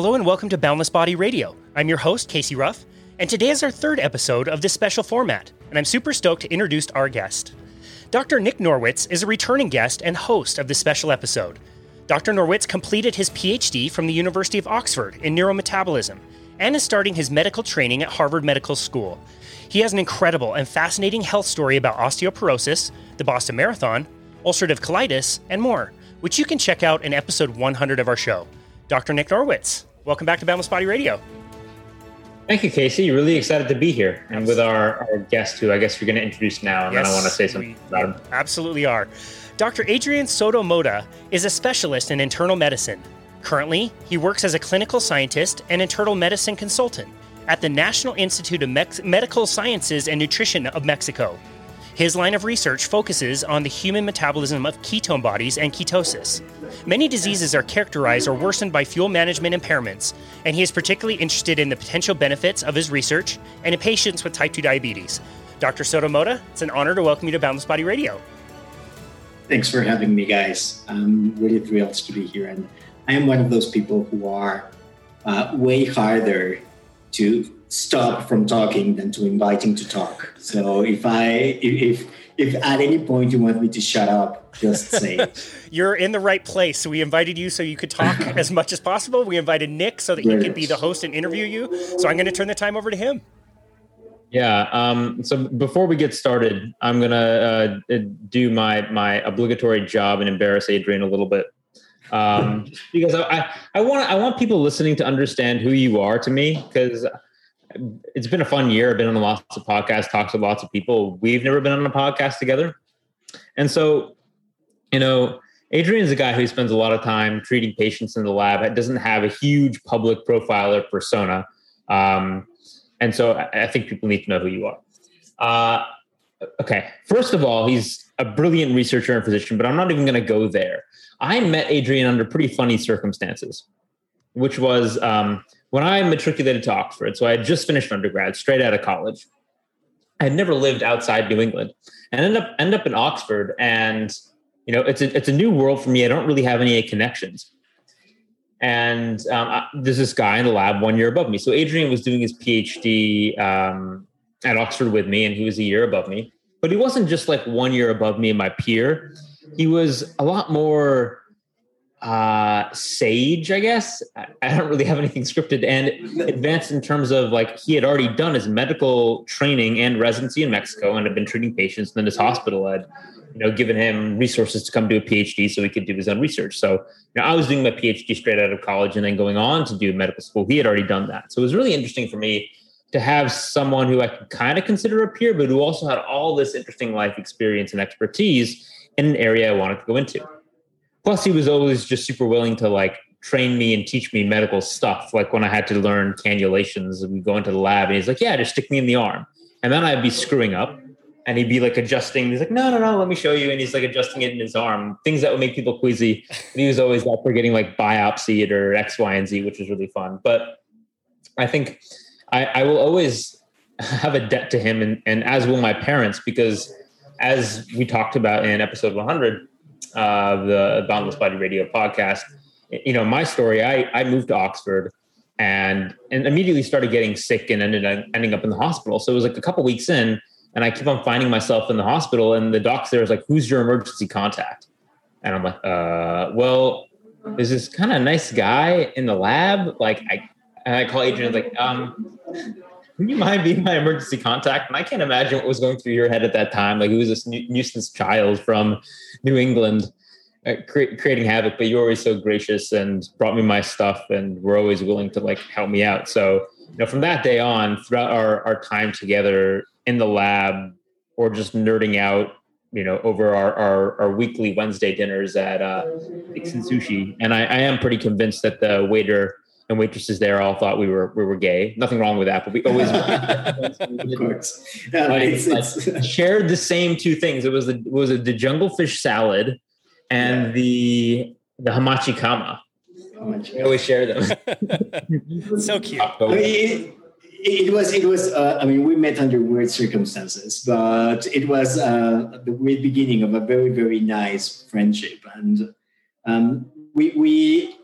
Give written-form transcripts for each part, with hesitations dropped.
Hello and welcome to Boundless Body Radio. I'm your host, Casey Ruff, and today is our third episode of this special format, and I'm super stoked to introduce our guest. Dr. Nick Norwitz is a returning guest and host of this special episode. Dr. Norwitz completed his PhD from the University of Oxford in neurometabolism and is starting his medical training at Harvard Medical School. He has an incredible and fascinating health story about osteoporosis, the Boston Marathon, ulcerative colitis, and more, which you can check out in episode 100 of our show. Dr. Nick Norwitz, welcome back to Boundless Body Radio. Thank you, Casey. Really excited to be here. And with our guest, who I guess you're going to introduce now, and yes, then I want to say something about him. Absolutely are. Dr. Adrian Soto Mota is a specialist in internal medicine. Currently, he works as a clinical scientist and internal medicine consultant at the National Institute of Medical Sciences and Nutrition of Mexico. His line of research focuses on the human metabolism of ketone bodies and ketosis. Many diseases are characterized or worsened by fuel management impairments, and he is particularly interested in the potential benefits of his research and in patients with type 2 diabetes. Dr. Soto Mota, it's an honor to welcome you to Boundless Body Radio. Thanks for having me, guys. I'm really thrilled to be here, and I am one of those people who are way harder to stop from talking than to inviting to talk. So if at any point you want me to shut up, just say it. You're in the right place. We invited you so you could talk as much as possible. We invited Nick so that he could be the host and interview you. So I'm going to turn the time over to him. Yeah. So before we get started, I'm going to do my obligatory job and embarrass Adrian a little bit. Because I want people listening to understand who you are to me, because it's been a fun year. I've been on lots of podcasts, talked to lots of people. We've never been on a podcast together. And so, you know, Adrian's a guy who spends a lot of time treating patients in the lab. It doesn't have a huge public profile or persona. And so I think people need to know who you are. Okay. First of all, he's a brilliant researcher and physician, but I'm not even going to go there. I met Adrian under pretty funny circumstances, which was when I matriculated to Oxford. So I had just finished undergrad, straight out of college. I had never lived outside New England, and ended up in Oxford. And, you know, it's a new world for me. I don't really have any connections. And there's this guy in the lab one year above me. So Adrian was doing his PhD at Oxford with me, and he was a year above me. But he wasn't just like one year above me and my peer. He was a lot more sage, I guess. I don't really have anything scripted, and advanced in terms of like he had already done his medical training and residency in Mexico and had been treating patients. And then his hospital had, you know, given him resources to come do a PhD so he could do his own research. So, you know, I was doing my PhD straight out of college and then going on to do medical school. He had already done that. So it was really interesting for me to have someone who I could kind of consider a peer, but who also had all this interesting life experience and expertise in an area I wanted to go into. Plus, he was always just super willing to like train me and teach me medical stuff. Like when I had to learn cannulations and we go into the lab and he's like, yeah, just stick me in the arm. And then I'd be screwing up and he'd be like adjusting. He's like, no, let me show you. And he's like adjusting it in his arm, things that would make people queasy. And he was always up for getting like biopsied or X, Y, and Z, which is really fun. But I think I will always have a debt to him, and as will my parents, because as we talked about in episode 100 of the Boundless Body Radio podcast, you know, my story, I moved to Oxford and immediately started getting sick and ended up in the hospital. So it was like a couple weeks in, and I keep on finding myself in the hospital, and the doc's there is like, who's your emergency contact? And I'm like, well, there's this kind of nice guy in the lab. Like I call Adrian, like, you might be my emergency contact. And I can't imagine what was going through your head at that time. Like, who was this nuisance child from New England creating havoc? But you're always so gracious and brought me my stuff and were always willing to like help me out. So, you know, from that day on, throughout our time together in the lab or just nerding out, you know, over our weekly Wednesday dinners at Steaks and Sushi. And I am pretty convinced that the waiter and waitresses there all thought we were gay. Nothing wrong with that, but we always of course. Yeah, I shared the same two things. It was the jungle fish salad and the hamachi kama. We always share them. So cute. It was. I mean, we met under weird circumstances, but it was the weird beginning of a very, very nice friendship, and we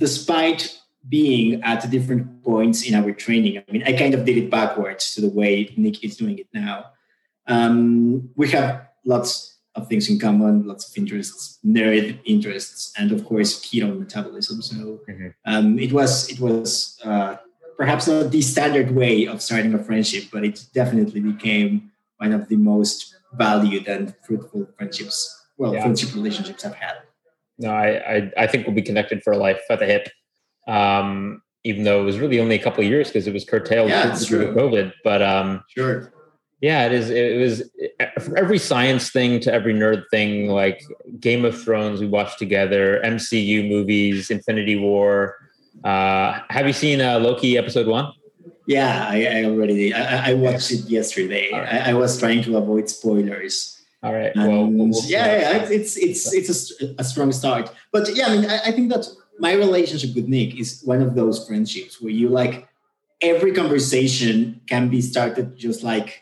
despite being at different points in our training. I mean, I kind of did it backwards to the way Nick is doing it now. We have lots of things in common, lots of interests, nerd interests, and of course keto metabolism. So it was perhaps not the standard way of starting a friendship, but it definitely became one of the most valued and fruitful friendships, friendship relationships I've had. No, I think we'll be connected for life at the hip. Even though it was really only a couple of years because it was curtailed through COVID, but yeah, it is. It was from every science thing to every nerd thing, like Game of Thrones, we watched together, MCU movies, Infinity War. Have you seen Loki episode 1? Yeah, I already did. I watched it yesterday. Right. I was trying to avoid spoilers. All right. It's a strong start, but yeah, I mean, I think that my relationship with Nick is one of those friendships where you every conversation can be started just at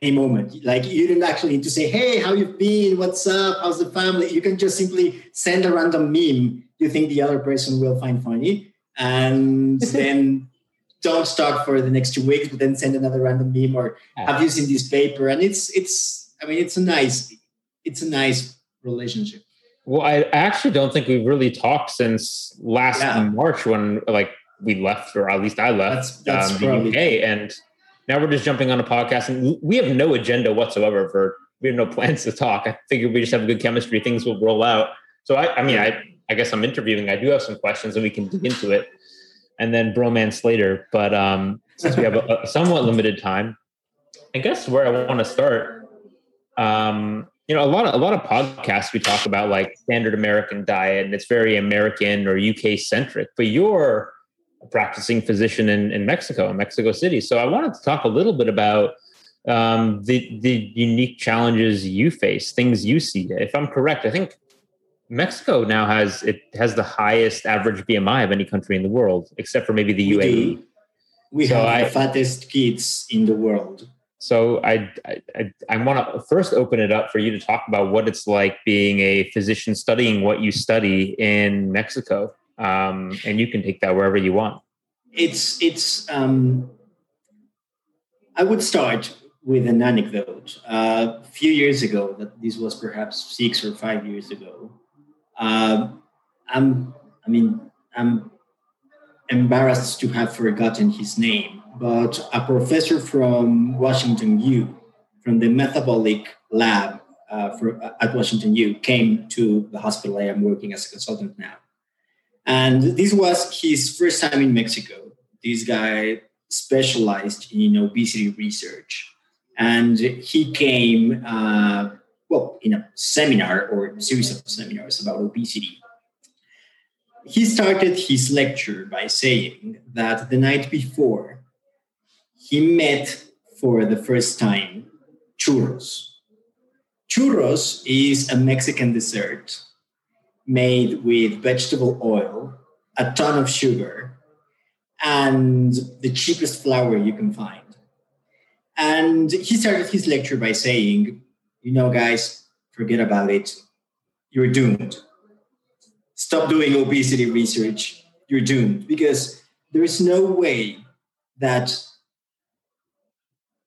any moment. Like you don't actually need to say, hey, how you been? What's up? How's the family? You can just simply send a random meme you think the other person will find funny and then don't talk for the next 2 weeks, but then send another random meme or have you seen this paper? And it's a nice relationship. Well, I actually don't think we've really talked since last March when we left, or at least I left the UK. And now we're just jumping on a podcast and we have no agenda whatsoever. We have no plans to talk. I figure we just have good chemistry. Things will roll out. So I guess I'm interviewing. I do have some questions and we can dig into it and then bromance later. But since we have a somewhat limited time, I guess where I want to start, a lot of podcasts we talk about standard American diet, and it's very American or UK centric, but you're a practicing physician in Mexico City. So I wanted to talk a little bit about the unique challenges you face, things you see. If I'm correct, I think Mexico now has the highest average BMI of any country in the world, except for maybe the UAE. We have the fattest kids in the world. So I want to first open it up for you to talk about what it's like being a physician studying what you study in Mexico, and you can take that wherever you want. I would start with an anecdote. A few years ago, this was perhaps 6 or 5 years ago. I'm embarrassed to have forgotten his name, but a professor from Washington U, from the metabolic lab at Washington U, came to the hospital I am working as a consultant now. And this was his first time in Mexico. This guy specialized in obesity research. And he came, in a seminar or series of seminars about obesity. He started his lecture by saying that the night before, he met for the first time churros. Churros is a Mexican dessert made with vegetable oil, a ton of sugar, and the cheapest flour you can find. And he started his lecture by saying, guys, forget about it. You're doomed. Stop doing obesity research. You're doomed. Because there is no way that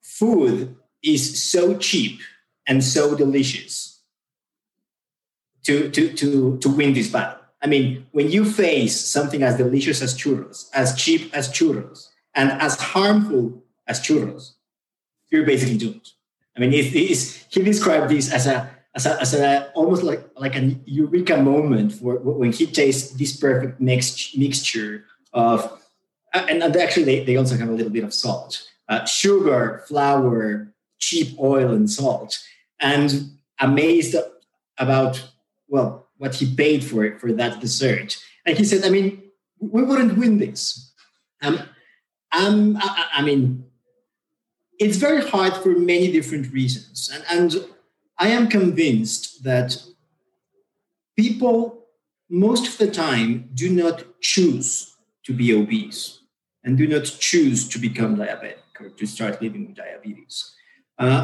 food is so cheap and so delicious to win this battle. I mean, when you face something as delicious as churros, as cheap as churros, and as harmful as churros, you're basically doomed. I mean, he described this as a almost like an eureka moment for when he tastes this perfect mixture of, and actually they also have a little bit of salt, sugar, flour, cheap oil, and salt, and amazed about what he paid for it, for that dessert. And he said, I mean, we wouldn't win this. It's very hard for many different reasons. And I am convinced that people most of the time do not choose to be obese and do not choose to become diabetic or to start living with diabetes.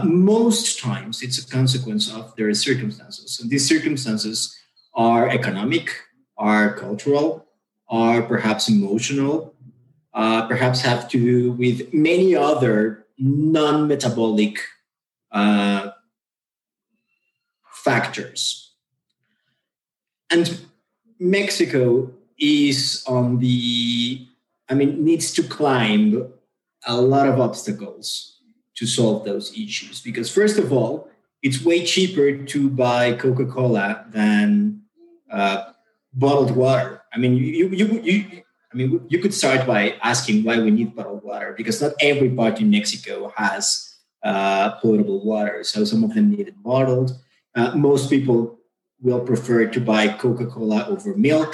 Most times it's a consequence of their circumstances. And these circumstances are economic, are cultural, are perhaps emotional, perhaps have to do with many other non-metabolic factors. And Mexico is on the, needs to climb a lot of obstacles to solve those issues. Because first of all, it's way cheaper to buy Coca-Cola than bottled water. You could start by asking why we need bottled water, because not everybody in Mexico has potable water. So some of them need it bottled. Most people will prefer to buy Coca-Cola over milk.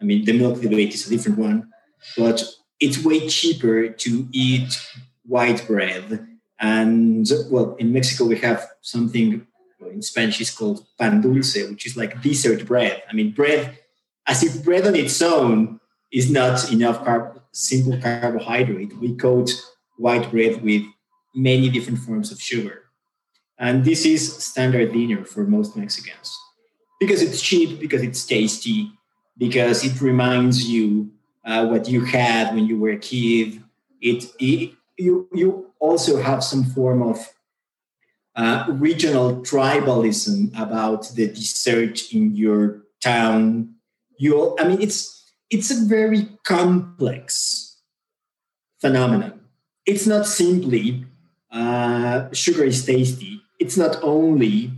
The milk debate is a different one, but it's way cheaper to eat white bread. And, well, in Mexico, we have something in Spanish is called pan dulce, which is like dessert bread. Bread, as if bread on its own is not enough simple carbohydrate. We coat white bread with many different forms of sugar. And this is standard dinner for most Mexicans because it's cheap, because it's tasty, because it reminds you what you had when you were a kid. You also have some form of regional tribalism about the dessert in your town. It's a very complex phenomenon. It's not simply sugar is tasty. It's not only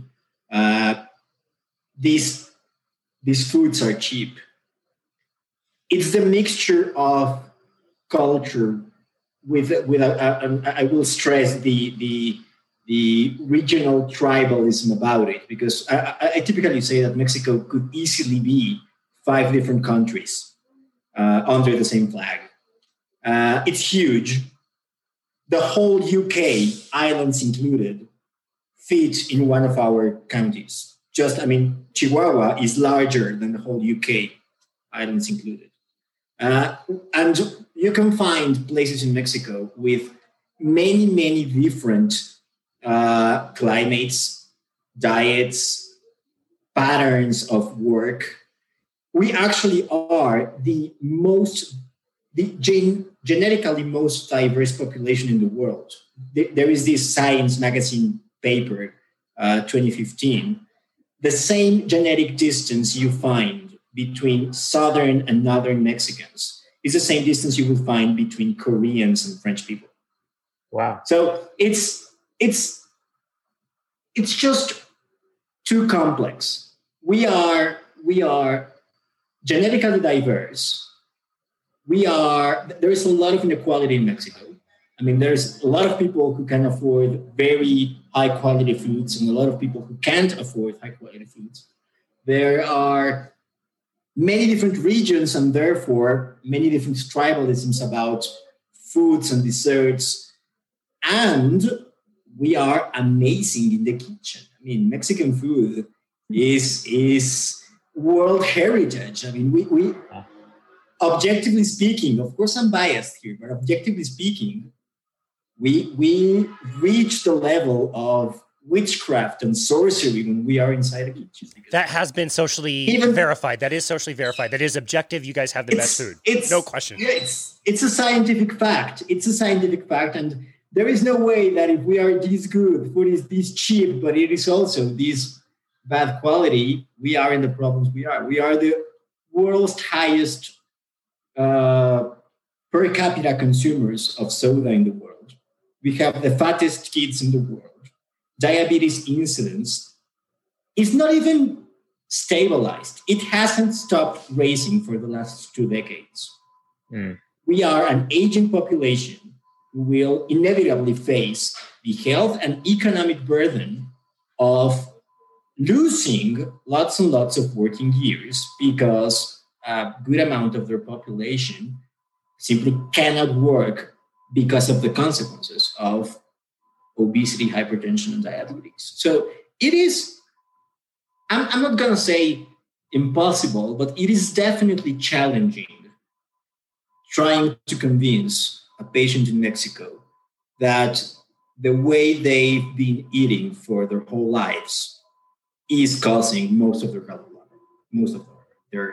these foods are cheap. It's the mixture of culture with I will stress the regional tribalism about it, because I typically say that Mexico could easily be 5 different countries under the same flag. It's huge. The whole UK, islands included, fits in one of our counties. Chihuahua is larger than the whole UK, islands included. And you can find places in Mexico with many, many different climates, diets, patterns of work. We actually are the genetically most diverse population in the world. There is this Science magazine paper, 2015. The same genetic distance you find between Southern and Northern Mexicans is the same distance you will find between Koreans and French people. Wow. So it's just too complex. We are genetically diverse. There is a lot of inequality in Mexico. There's a lot of people who can afford very high quality foods and a lot of people who can't afford high quality foods. There are many different regions and therefore many different tribalisms about foods and desserts. And we are amazing in the kitchen. Mexican food is world heritage. We objectively speaking, of course I'm biased here, but objectively speaking, we reach the level of witchcraft and sorcery when we are inside a kitchen. That has been socially verified. That is socially verified. That is objective. You guys have the best food. No question. It's a scientific fact. And there is no way that if we are this good, food is this cheap, but it is also this bad quality, we are in the problems we are. We are the world's highest per capita consumers of soda in the world. We have the fattest kids in the world. Diabetes incidence is not even stabilized. It hasn't stopped rising for the last 2 decades. Mm. We are an aging population who will inevitably face the health and economic burden of losing lots and lots of working years because a good amount of their population simply cannot work because of the consequences of obesity, hypertension, and diabetes. So it is, I'm not going to say impossible, but it is definitely challenging trying to convince a patient in Mexico that the way they've been eating for their whole lives is causing most of their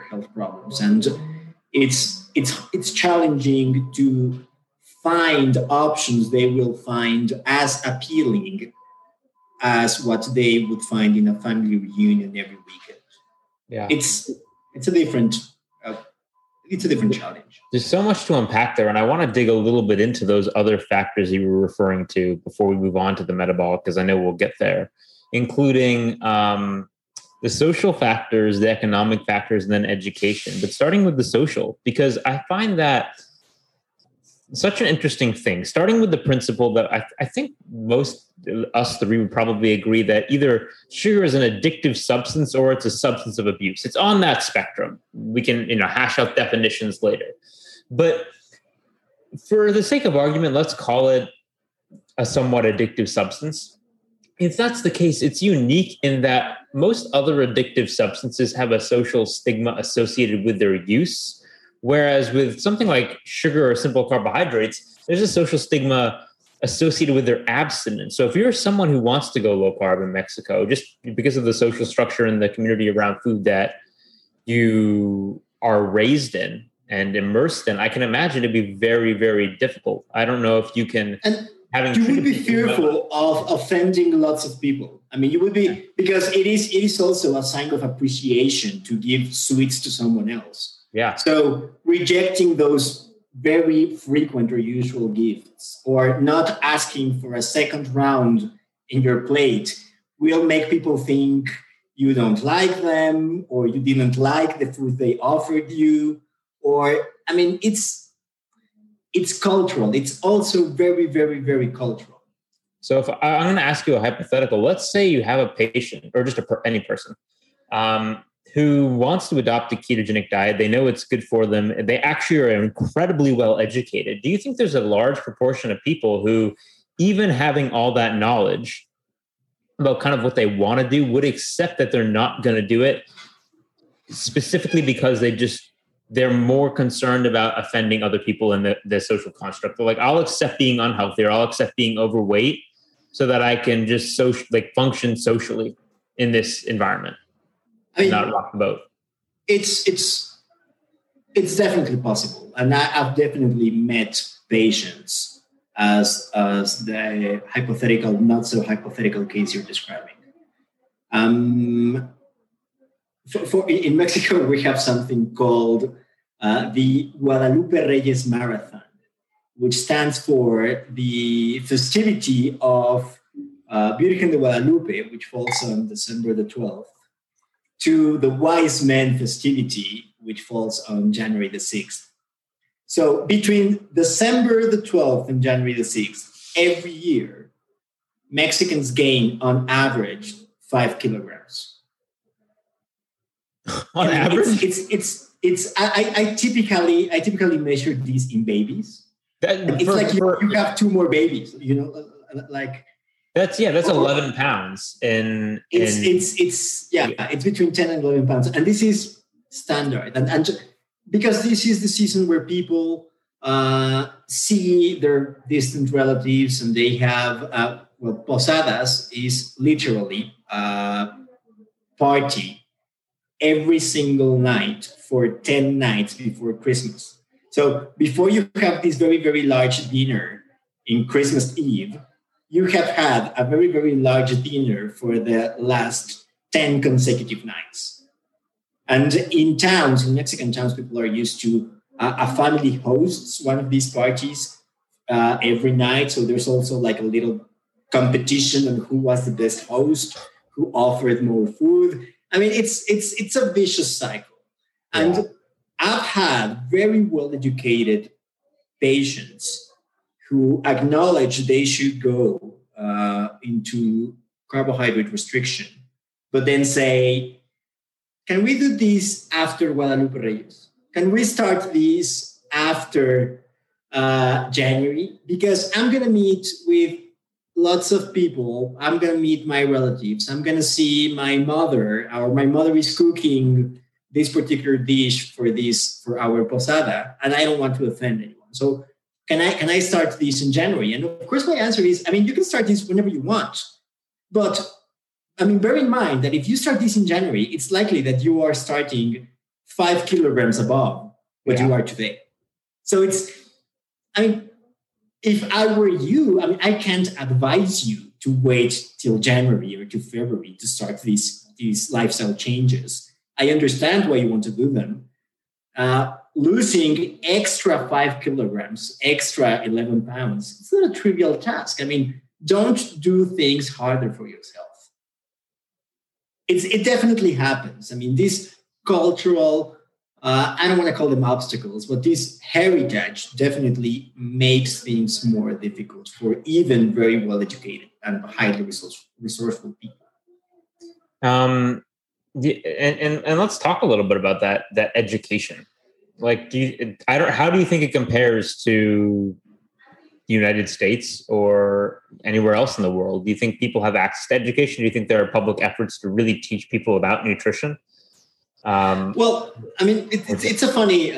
health problems. And it's challenging to find options they will find as appealing as what they would find in a family reunion every weekend. Yeah, it's a different challenge. There's so much to unpack there, and I want to dig a little bit into those other factors you were referring to before we move on to the metabolic, because I know we'll get there, including the social factors, the economic factors, and then education. But starting with the social, because I find that such an interesting thing, starting with the principle that I think most us three would probably agree that either sugar is an addictive substance or it's a substance of abuse. It's on that spectrum. We can, hash out definitions later. But for the sake of argument, let's call it a somewhat addictive substance. If that's the case, it's unique in that most other addictive substances have a social stigma associated with their use. Whereas with something like sugar or simple carbohydrates, there's a social stigma associated with their abstinence. So if you're someone who wants to go low carb in Mexico, just because of the social structure and the community around food that you are raised in and immersed in, I can imagine it'd be very, very difficult. I don't know if you can... And you would be fearful of offending lots of people. I mean, you would be... Because it is also a sign of appreciation to give sweets to someone else. Yeah. So rejecting those very frequent or usual gifts or not asking for a second round in your plate will make people think you don't like them or you didn't like the food they offered you. Or, I mean, it's cultural. It's also very, very, very cultural. So if I'm going to ask you a hypothetical, let's say you have a patient or just any person, who wants to adopt a ketogenic diet. They know it's good for them. They actually are incredibly well educated. Do you think there's a large proportion of people who, even having all that knowledge about kind of what they want to do, would accept that they're not going to do it specifically because they're more concerned about offending other people in the social construct? They're like, I'll accept being unhealthy or I'll accept being overweight so that I can just function socially in this environment. I mean, not rock the boat. It's definitely possible, and I've definitely met patients as the hypothetical, not so hypothetical case you're describing. In Mexico, we have something called the Guadalupe Reyes Marathon, which stands for the festivity of Virgen de Guadalupe, which falls on December the 12th. To the Wise Men festivity, which falls on January the 6th. So between December the 12th and January the 6th, every year, Mexicans gain on average 5 kilograms. On average? I typically measure these in babies. You have 2 more babies, That's 11 pounds. It's between 10 and 11 pounds. And this is standard. And because this is the season where people see their distant relatives and they have, posadas is literally a party every single night for 10 nights before Christmas. So before you have this very, very large dinner in Christmas Eve, you have had a very, very large dinner for the last 10 consecutive nights. And in Mexican towns, people are used to a family hosts one of these parties every night. So there's also a little competition on who was the best host, who offered more food. I mean, it's a vicious cycle. And I've had very well-educated patients who acknowledge they should go into carbohydrate restriction, but then say, can we do this after Guadalupe Reyes? Can we start this after January? Because I'm going to meet with lots of people. I'm going to meet my relatives. I'm going to see my mother, or my mother is cooking this particular dish for our posada, and I don't want to offend anyone. So Can I start this in January? And of course, my answer is, you can start this whenever you want. But, bear in mind that if you start this in January, it's likely that you are starting 5 kilograms above what you are today. So it's, I mean, if I were you, I mean, I can't advise you to wait till January or to February to start these lifestyle changes. I understand why you want to do them. Losing extra 5 kilograms, extra 11 pounds, it's not a trivial task. I mean, don't do things harder for yourself. It definitely happens. I mean, these cultural, I don't want to call them obstacles, but this heritage definitely makes things more difficult for even very well-educated and highly resourceful people. And let's talk a little bit about that education. Like, how do you think it compares to the United States or anywhere else in the world? Do you think people have access to education? Do you think there are public efforts to really teach people about nutrition? Well, I mean, it's a funny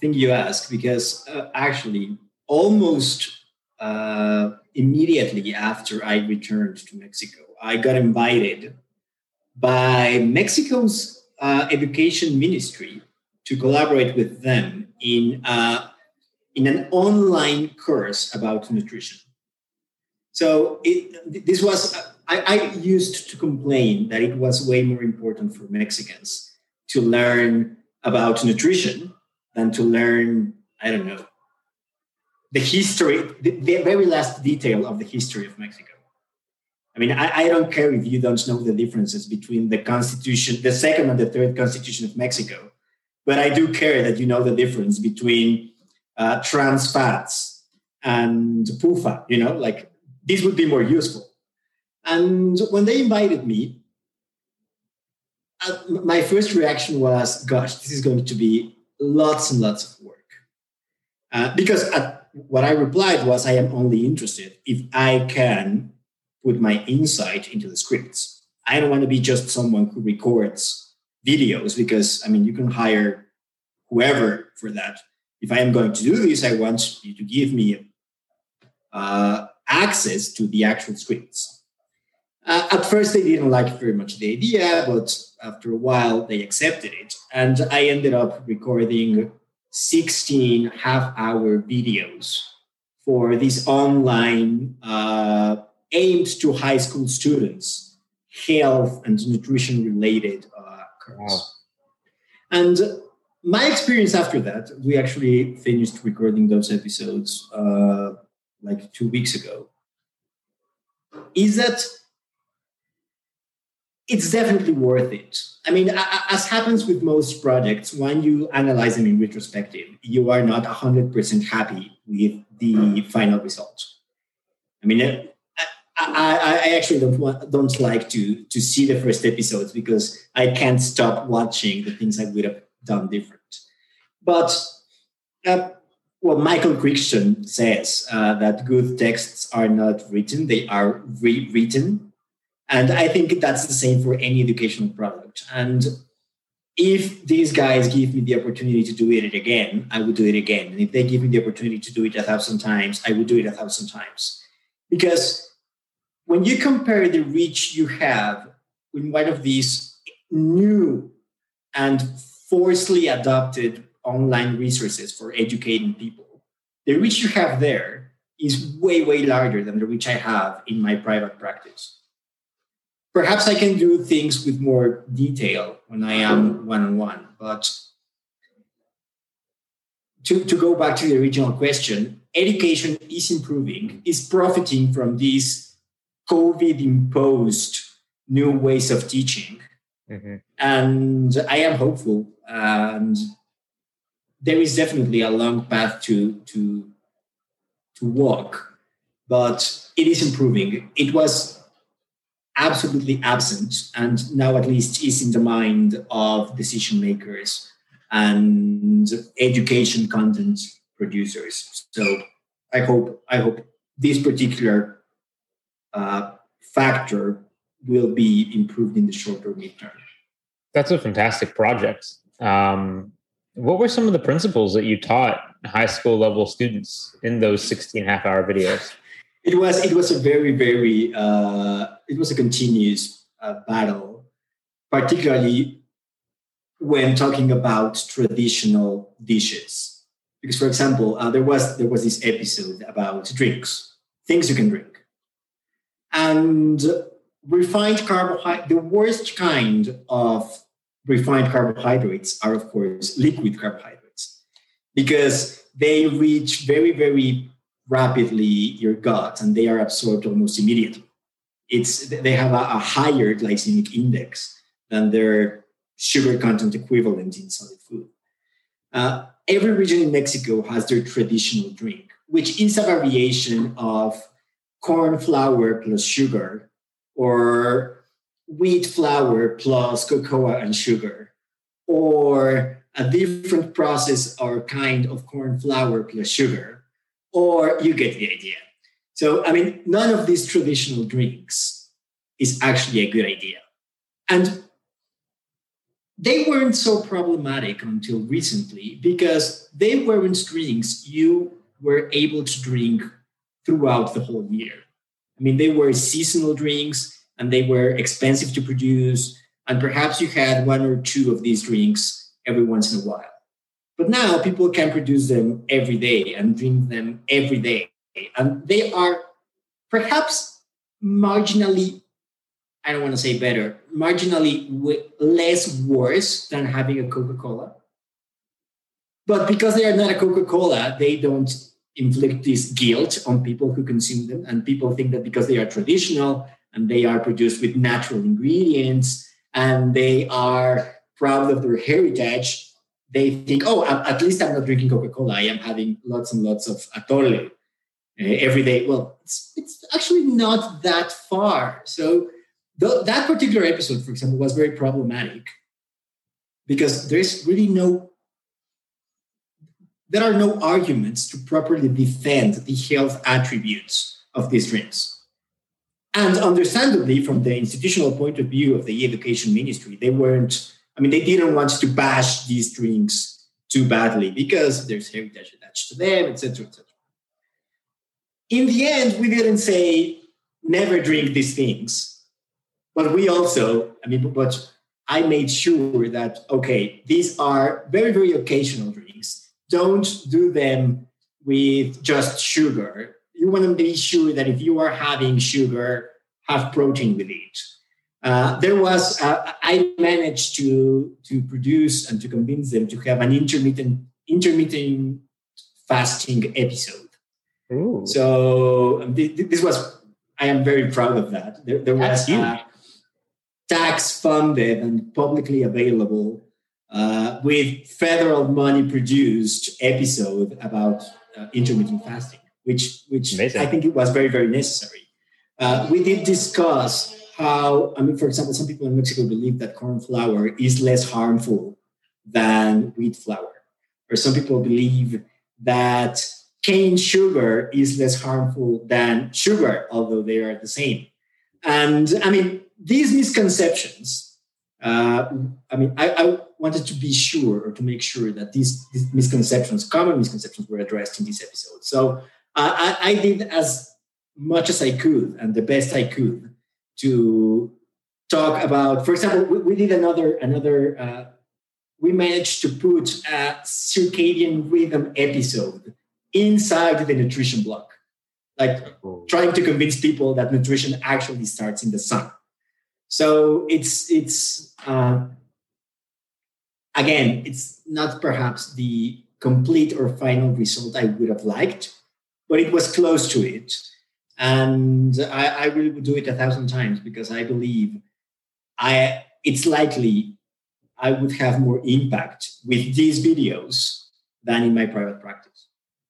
thing you ask, because actually almost immediately after I returned to Mexico, I got invited by Mexico's education ministry to collaborate with them in an online course about nutrition. So this was, I used to complain that it was way more important for Mexicans to learn about nutrition than to learn, I don't know, the history, the very last detail of the history of Mexico. I mean, I don't care if you don't know the differences between the Constitution, the second and the third Constitution of Mexico, but I do care that you know the difference between trans fats and PUFA, you know, like this would be more useful. And when they invited me, my first reaction was, gosh, this is going to be lots and lots of work. Because what I replied was, I am only interested if I can put my insight into the scripts. I don't want to be just someone who records videos, because, I mean, you can hire whoever for that. If I am going to do this, I want you to give me access to the actual scripts. At first, they didn't like very much the idea, but after a while, they accepted it. And I ended up recording 16 half-hour videos for this online aimed to high school students, health and nutrition-related course. Wow. And my experience after that, we actually finished recording those episodes like 2 weeks ago, is that it's definitely worth it. I mean, as happens with most projects, when you analyze them in retrospective, you are not 100% happy with the final result. I mean, I actually don't like to see the first episodes, because I can't stop watching the things I would have done different. But Michael Crichton says that good texts are not written, they are rewritten. And I think that's the same for any educational product. And if these guys give me the opportunity to do it again, I would do it again. And if they give me the opportunity to do it 1,000 times, I would do it 1,000 times. Because when you compare the reach you have in one of these new and forcefully adopted online resources for educating people, the reach you have there is way, way larger than the reach I have in my private practice. Perhaps I can do things with more detail when I am one-on-one. But to go back to the original question, education is improving, is profiting from these COVID-imposed new ways of teaching. Mm-hmm. And I am hopeful. And there is definitely a long path to walk, but it is improving. It was absolutely absent, and now at least is in the mind of decision makers and education content producers. So I hope this particular factor will be improved in the short or midterm. That's a fantastic project. What were some of the principles that you taught high school level students in those 16 half-hour videos? It was a very, very, it was a continuous battle, particularly when talking about traditional dishes. Because, for example, there was this episode about drinks, things you can drink. And refined carbohydrates, the worst kind of refined carbohydrates are, of course, liquid carbohydrates, because they reach very, very rapidly your gut and they are absorbed almost immediately. They have a higher glycemic index than their sugar content equivalent in solid food. Every region in Mexico has their traditional drink, which is a variation of corn flour plus sugar or wheat flour plus cocoa and sugar, or a different process or kind of corn flour plus sugar, or you get the idea. So, I mean, none of these traditional drinks is actually a good idea. And they weren't so problematic until recently because they weren't drinks you were able to drink throughout the whole year. I mean, they were seasonal drinks and they were expensive to produce. And perhaps you had one or two of these drinks every once in a while. But now people can produce them every day and drink them every day. And they are perhaps marginally, I don't want to say better, marginally less worse than having a Coca-Cola. But because they are not a Coca-Cola, they don't inflict this guilt on people who consume them. And people think that because they are traditional and they are produced with natural ingredients and they are proud of their heritage, they think, oh, at least I'm not drinking Coca-Cola. I am having lots and lots of atole every day. Well, it's actually not that far. So that particular episode, for example, was very problematic because there's really there are no arguments to properly defend the health attributes of these drinks. And understandably, from the institutional point of view of the education ministry, they didn't want to bash these drinks too badly because there's heritage attached to them, et cetera, et cetera. In the end, we didn't say, never drink these things. But we also, I made sure that, okay, these are very, very occasional drinks. Don't do them with just sugar. You want to be sure that if you are having sugar, have protein with it. I managed to produce and to convince them to have an intermittent fasting episode. Ooh. So this was, I am very proud of that. There was a tax-funded and publicly available with federal money produced episode about intermittent fasting, which amazing. I think it was very, very necessary. We did discuss how, for example, some people in Mexico believe that corn flour is less harmful than wheat flour. Or some people believe that cane sugar is less harmful than sugar, although they are the same. And these misconceptions, I wanted to be sure or to make sure that these misconceptions, common misconceptions, were addressed in this episode. So I did as much as I could and the best I could to talk about, for example, we did we managed to put a circadian rhythm episode inside the nutrition block, trying to convince people that nutrition actually starts in the sun. So it's not perhaps the complete or final result I would have liked, but it was close to it. And I really would do it 1,000 times because I believe it's likely I would have more impact with these videos than in my private practice.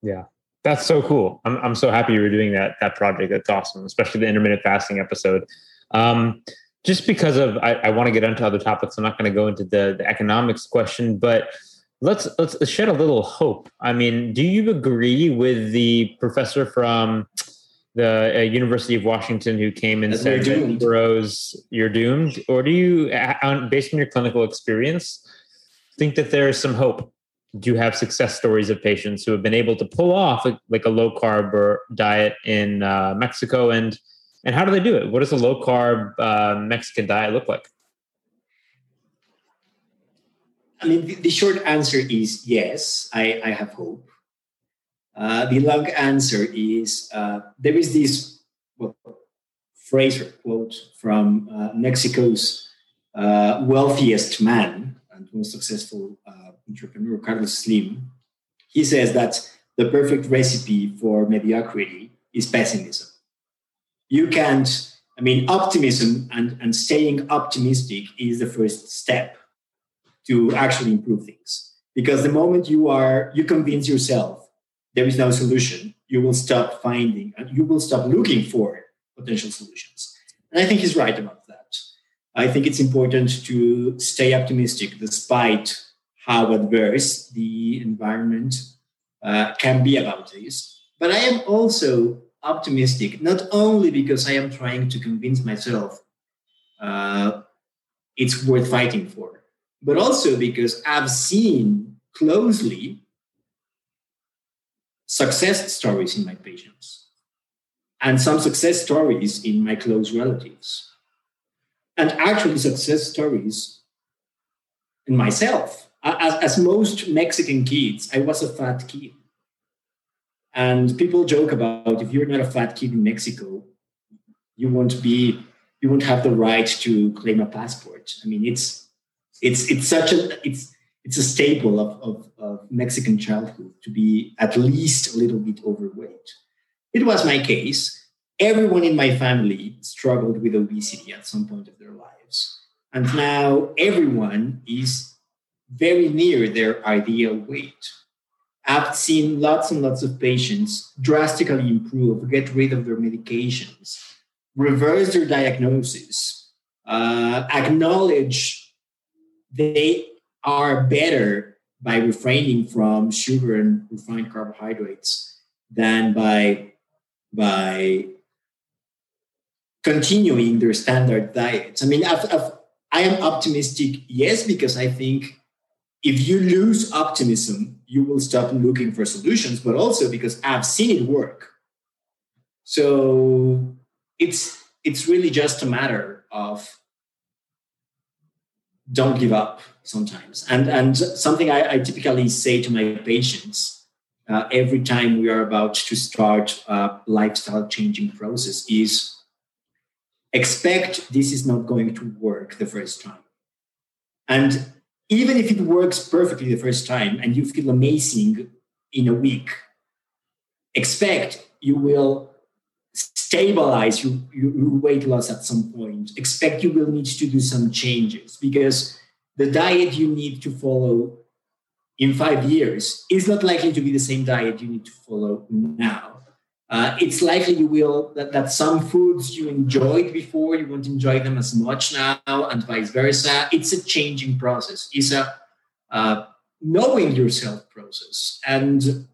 Yeah, that's so cool. I'm so happy you were doing that project. That's awesome, especially the intermittent fasting episode. Just because I want to get onto other topics, I'm not going to go into the economics question, but let's shed a little hope. Do you agree with the professor from the University of Washington who came and said, "Bros, you're doomed," or do you, based on your clinical experience, think that there is some hope? Do you have success stories of patients who have been able to pull off like a low carb diet in Mexico, and how do they do it? What does a low carb Mexican diet look like? I mean, the short answer is yes, I have hope. The long answer is there is this phrase or quote from Mexico's wealthiest man and most successful entrepreneur, Carlos Slim. He says that the perfect recipe for mediocrity is pessimism. You can't, I mean, optimism and staying optimistic is the first step to actually improve things. Because the moment you convince yourself there is no solution, you will stop finding and you will stop looking for potential solutions. And I think he's right about that. I think it's important to stay optimistic despite how adverse the environment can be about this. But I am also optimistic, not only because I am trying to convince myself it's worth fighting for, but also because I've seen closely success stories in my patients and some success stories in my close relatives and actually success stories in myself. As most Mexican kids, I was a fat kid. And people joke about if you're not a fat kid in Mexico, you won't have the right to claim a passport. I mean, it's a staple of Mexican childhood to be at least a little bit overweight. It was my case. Everyone in my family struggled with obesity at some point of their lives. And now everyone is very near their ideal weight. I've seen lots and lots of patients drastically improve, get rid of their medications, reverse their diagnosis, acknowledge they are better by refraining from sugar and refined carbohydrates than by continuing their standard diets. I mean, I am optimistic, yes, because I think if you lose optimism, you will stop looking for solutions, but also because I've seen it work. So it's really just a matter of don't give up sometimes. And something I typically say to my patients every time we are about to start a lifestyle changing process is expect this is not going to work the first time. And even if it works perfectly the first time and you feel amazing in a week, expect you will stabilize your weight loss at some point. Expect you will need to do some changes because the diet you need to follow in 5 years is not likely to be the same diet you need to follow now. It's likely you will that some foods you enjoyed before, you won't enjoy them as much now, and vice versa. It's a changing process. It's a knowing yourself process. And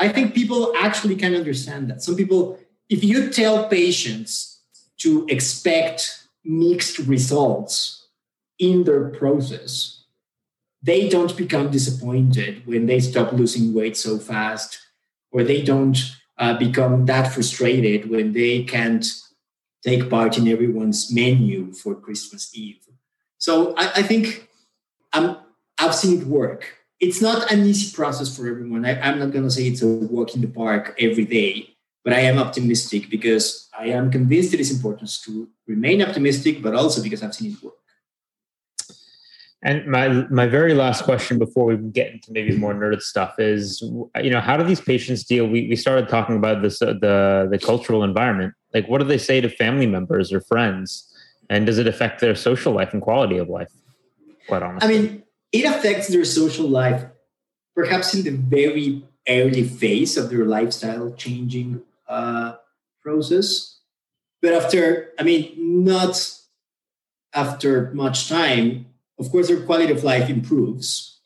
I think people actually can understand that. Some people, if you tell patients to expect mixed results in their process, they don't become disappointed when they stop losing weight so fast, or they don't become that frustrated when they can't take part in everyone's menu for Christmas Eve. So I think I've seen it work. It's not an easy process for everyone. I'm not going to say it's a walk in the park every day, but I am optimistic because I am convinced it is important to remain optimistic, but also because I've seen it work. And my very last question before we get into maybe more nerd stuff is, you know, how do these patients deal? We started talking about this, the cultural environment. Like, what do they say to family members or friends? And does it affect their social life and quality of life? Quite honestly. I mean, it affects their social life, perhaps in the very early phase of their lifestyle changing process. But not after much time, of course, their quality of life improves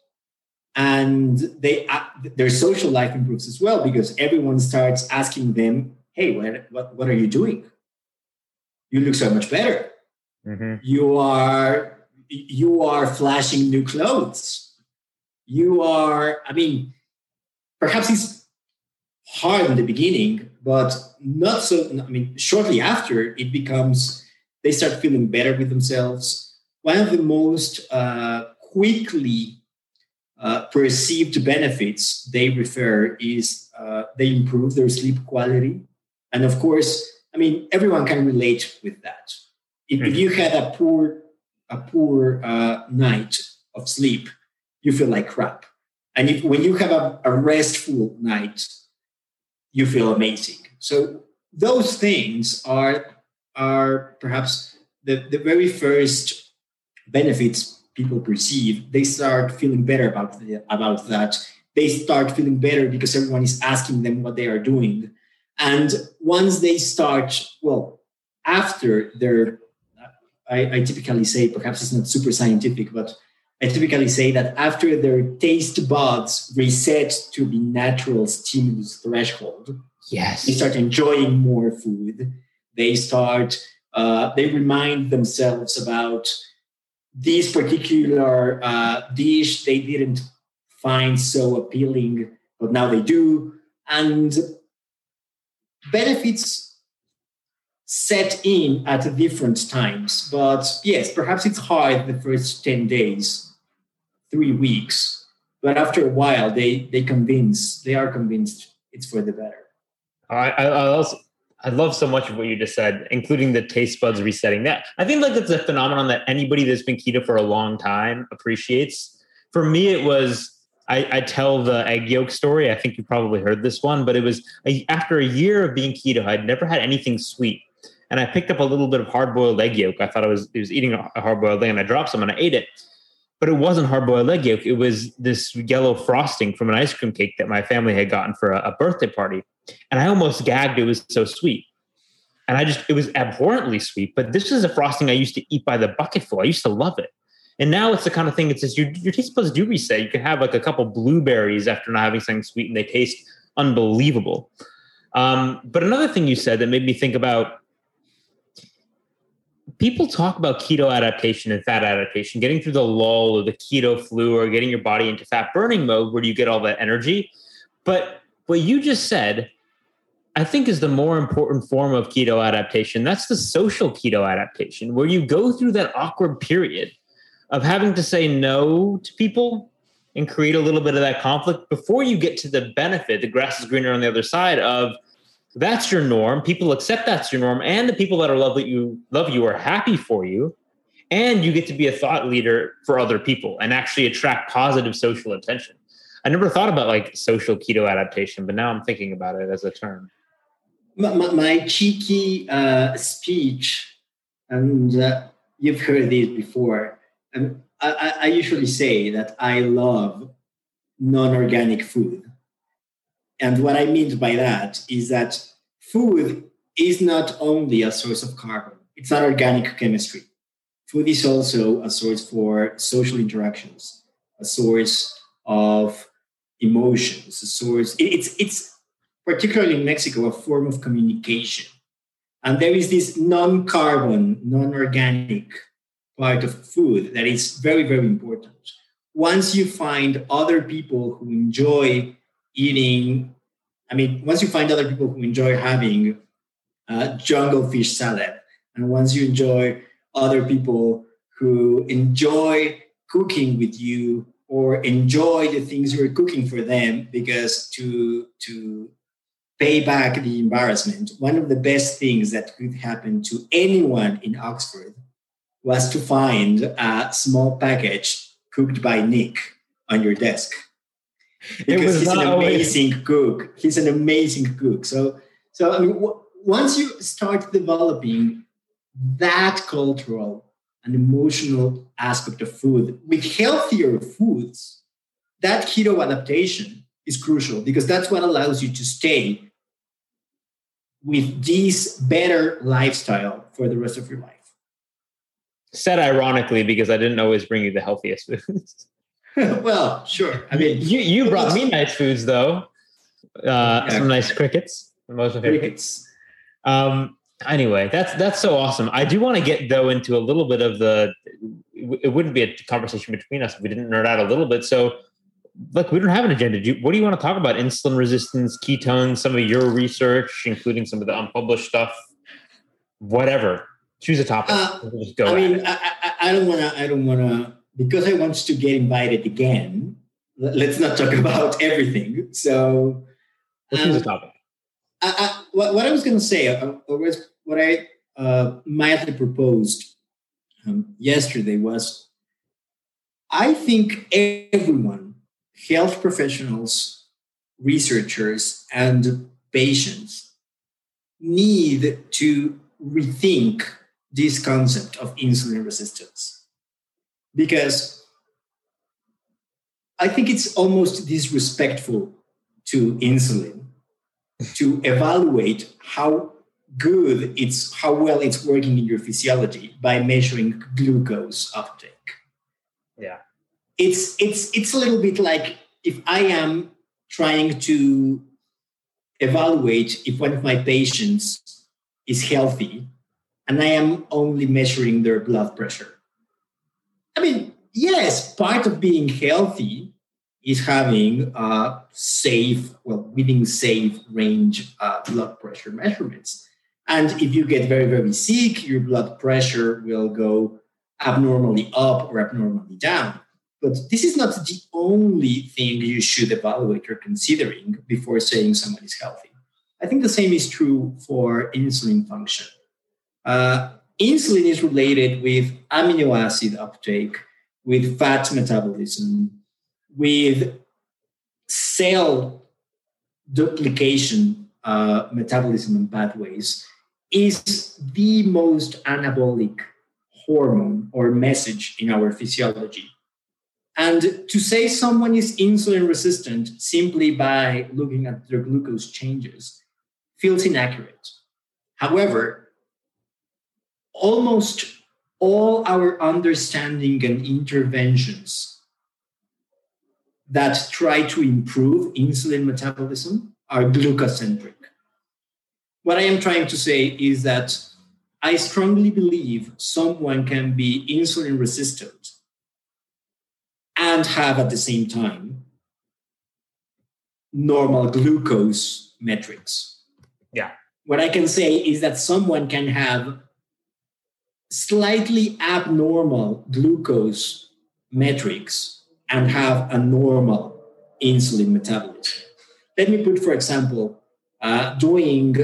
and their social life improves as well because everyone starts asking them, hey, what are you doing? You look so much better. Mm-hmm. You are flashing new clothes. Perhaps it's hard in the beginning, but not so, shortly after it becomes, they start feeling better with themselves. One of the most quickly perceived benefits they refer is they improve their sleep quality. And of course, I mean, everyone can relate with that. If you had a poor night of sleep, you feel like crap. And when you have a restful night, you feel amazing. So those things are perhaps the very first benefits people perceive. They start feeling better about that. They start feeling better because everyone is asking them what they are doing. And once they start, well, after their, I typically say, perhaps it's not super scientific, but I typically say that after their taste buds reset to the natural stimulus threshold, yes, they start enjoying more food. They start, they remind themselves about this particular dish they didn't find so appealing, but now they do. And benefits set in at different times. But yes, perhaps it's hard the first 10 days, 3 weeks. But after a while, they are convinced it's for the better. I love so much of what you just said, including the taste buds resetting that. I think like it's a phenomenon that anybody that's been keto for a long time appreciates. For me, it was, I tell the egg yolk story. I think you probably heard this one, but it was after a year of being keto, I'd never had anything sweet. And I picked up a little bit of hard-boiled egg yolk. I thought it was eating a hard-boiled egg, and I dropped some and I ate it. But it wasn't hard-boiled egg yolk. It was this yellow frosting from an ice cream cake that my family had gotten for a birthday party. And I almost gagged. It was so sweet. And it was abhorrently sweet. But this is a frosting I used to eat by the bucketful. I used to love it. And now it's the kind of thing, it's just your taste buds do reset. You can have like a couple blueberries after not having something sweet and they taste unbelievable. But another thing you said that made me think about, people talk about keto adaptation and fat adaptation, getting through the lull or the keto flu or getting your body into fat burning mode where you get all that energy. But what you just said, I think, is the more important form of keto adaptation. That's the social keto adaptation, where you go through that awkward period of having to say no to people and create a little bit of that conflict before you get to the benefit, the grass is greener on the other side of that's your norm. People accept that's your norm. And the people that love you are happy for you. And you get to be a thought leader for other people and actually attract positive social attention. I never thought about like social keto adaptation, but now I'm thinking about it as a term. My cheeky speech, and you've heard these before, and I usually say that I love non-organic food. And what I mean by that is that food is not only a source of carbon. It's not organic chemistry. Food is also a source for social interactions, a source of emotions, a source. It's particularly in Mexico, a form of communication. And there is this non-carbon, non-organic part of food that is very, very important. Once you find other people who enjoy eating, once you find other people who enjoy having jungle fish salad, and once you enjoy other people who enjoy cooking with you or enjoy the things you're cooking for them, because to pay back the embarrassment, one of the best things that could happen to anyone in Oxford was to find a small package cooked by Nick on your desk. Because he's an amazing cook. He's an amazing cook. So once you start developing that cultural and emotional aspect of food with healthier foods, that keto adaptation is crucial, because that's what allows you to stay with this better lifestyle for the rest of your life. Said ironically, because I didn't always bring you the healthiest foods. Well, sure. You brought me nice foods, though. Some nice crickets. Most of my favorite crickets. Anyway, that's so awesome. I do want to get, though, into a little bit of the... It wouldn't be a conversation between us if we didn't nerd out a little bit. So, look, we don't have an agenda. What do you want to talk about? Insulin resistance, ketones, some of your research, including some of the unpublished stuff, whatever. Choose a topic. We'll just go. I don't want to because I want to get invited again, let's not talk about everything. So, what's the topic? What I was going to say, or what I mildly proposed yesterday was, I think everyone, health professionals, researchers, and patients need to rethink this concept of insulin resistance, because I think it's almost disrespectful to insulin to evaluate how well it's working in your physiology by measuring glucose uptake. Yeah. It's a little bit like if I am trying to evaluate if one of my patients is healthy and I am only measuring their blood pressure. I mean, yes, part of being healthy is having within safe range blood pressure measurements. And if you get very, very sick, your blood pressure will go abnormally up or abnormally down. But this is not the only thing you should evaluate or considering before saying someone is healthy. I think the same is true for insulin function. Insulin is related with amino acid uptake, with fat metabolism, with cell duplication metabolism and pathways, is the most anabolic hormone or message in our physiology. And to say someone is insulin resistant simply by looking at their glucose changes feels inaccurate. However, almost all our understanding and interventions that try to improve insulin metabolism are glucocentric. What I am trying to say is that I strongly believe someone can be insulin resistant and have at the same time normal glucose metrics. Yeah. What I can say is that someone can have slightly abnormal glucose metrics and have a normal insulin metabolism. Let me put, for example, doing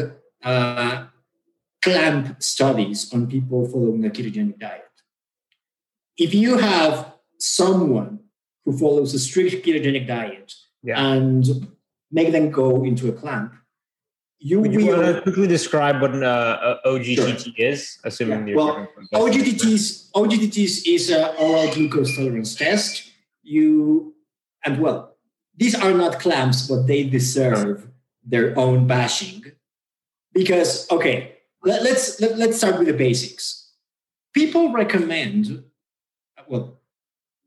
clamp studies on people following a ketogenic diet. If you have someone who follows a strict ketogenic diet and make them go into a clamp, you want to quickly describe what an OGTT is, assuming OGTT is an oral glucose tolerance test. These are not clamps, but they deserve their own bashing, because let's start with the basics. People recommend,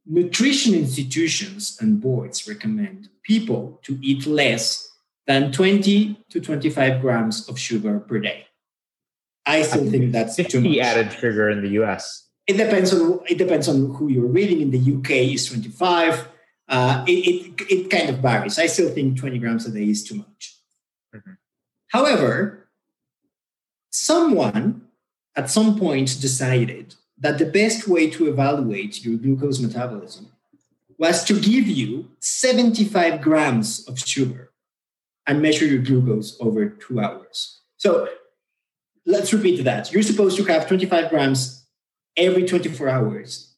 nutrition institutions and boards recommend people to eat less than 20 to 25 grams of sugar per day. I still think that's too much. 50 added sugar in the U.S. It depends on who you're reading. In the U.K. is 25. It kind of varies. I still think 20 grams a day is too much. Mm-hmm. However, someone at some point decided that the best way to evaluate your glucose metabolism was to give you 75 grams of sugar and measure your glucose over 2 hours. So let's repeat that. You're supposed to have 25 grams every 24 hours.